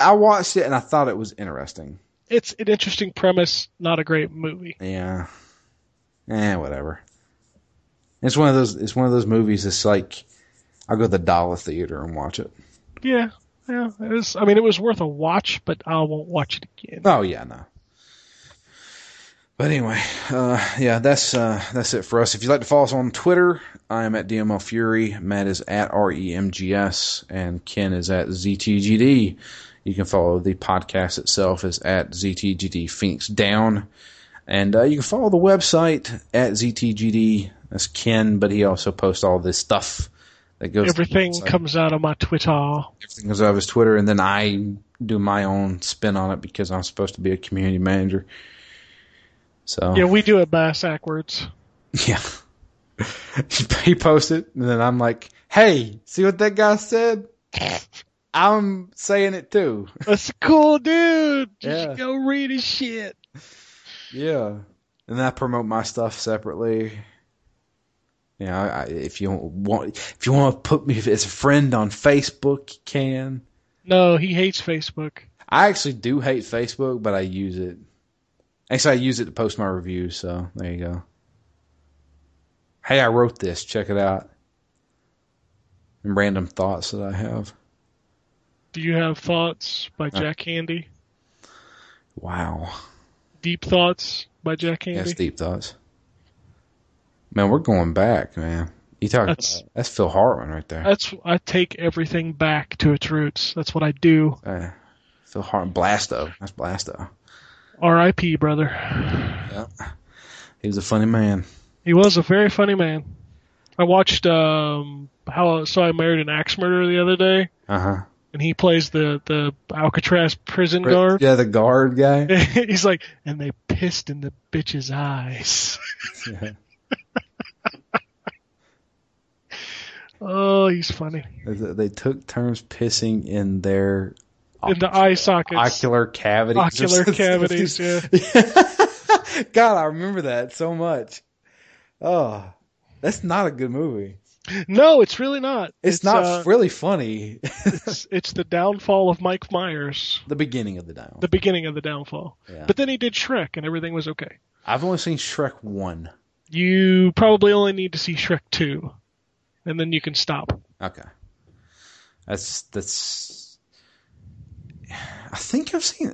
I watched it and I thought it was interesting. It's an interesting premise, not a great movie. Yeah. Eh, whatever. It's one of those. It's one of those movies. That's like I'll go to the Dollar Theater and watch it. Yeah, yeah. It was, I mean, it was worth a watch, but I won't watch it again. Oh yeah, no. But anyway, uh, yeah, that's uh, that's it for us. If you'd like to follow us on Twitter, I am at D M L Fury, Matt is at R E M G S, and Ken is at Z T G D. You can follow the podcast itself is at Z T G D Phoenix Down. And uh, you can follow the website at Z T G D. That's Ken, but he also posts all this stuff that goes. Everything comes out of my Twitter. Everything goes out of his Twitter, and then I do my own spin on it because I'm supposed to be a community manager. So yeah, we do it by backwards. Yeah. He posts it, and then I'm like, hey, see what that guy said? I'm saying it too. That's a cool dude. Just yeah. Go read his shit. Yeah. And I promote my stuff separately. You know, I, if you want if you want to put me as a friend on Facebook, you can. No, he hates Facebook. I actually do hate Facebook, but I use it. Actually, I use it to post my reviews, so there you go. Hey, I wrote this. Check it out. And random thoughts that I have. Do you have thoughts by Jack Handy? Wow. Deep Thoughts by Jack Handy? Yes, Deep Thoughts. Man, we're going back, man. You talk, that's, that's Phil Hartman right there. That's I take everything back to its roots. That's what I do. Uh, Phil Hartman. Blasto. That's Blasto. R I P, brother. Yeah. He was a funny man. He was a very funny man. I watched um, how so I married an axe murderer the other day. Uh-huh. And he plays the, the Alcatraz prison guard. Yeah, the guard guy. He's like, and they pissed in the bitch's eyes. Yeah. Oh, he's funny. They took turns pissing in their... In the eye sockets. Ocular cavities. Ocular cavities, yeah. God, I remember that so much. Oh, that's not a good movie. No, it's really not. It's, it's not uh, really funny. it's, it's the downfall of Mike Myers. The beginning of the downfall. The beginning of the downfall. Yeah. But then he did Shrek and everything was okay. I've only seen Shrek one. You probably only need to see Shrek two. And then you can stop. Okay. That's... that's. I think I've seen...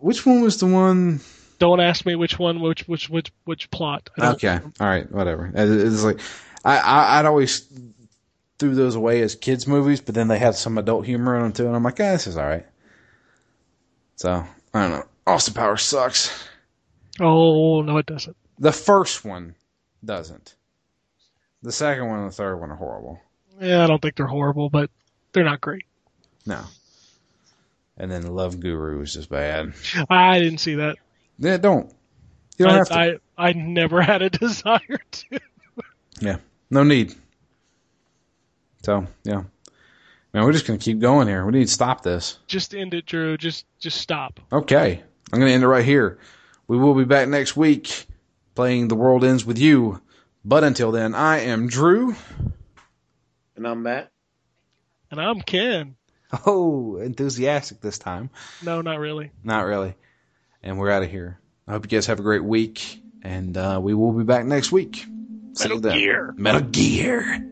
Which one was the one... Don't ask me which one, which which which, which plot. Okay. All right. Whatever. It's like... I, I, I'd always threw those away as kids' movies, but then they had some adult humor in them, too, and I'm like, ah, this is all right. So, I don't know. Austin Powers sucks. Oh, no, it doesn't. The first one doesn't. The second one and the third one are horrible. Yeah, I don't think they're horrible, but they're not great. No. And then Love Guru is just bad. I didn't see that. Yeah, don't. You don't I, have to. I, I never had a desire to. Yeah, no need. So, yeah. Man, we're just going to keep going here. We need to stop this. Just end it, Drew. Just just stop. Okay. I'm going to end it right here. We will be back next week playing The World Ends With You. But until then, I am Drew. And I'm Matt. And I'm Ken. Oh, enthusiastic this time. No, not really. Not really. And we're out of here. I hope you guys have a great week, and uh, we will be back next week. Metal Gear. Metal Gear.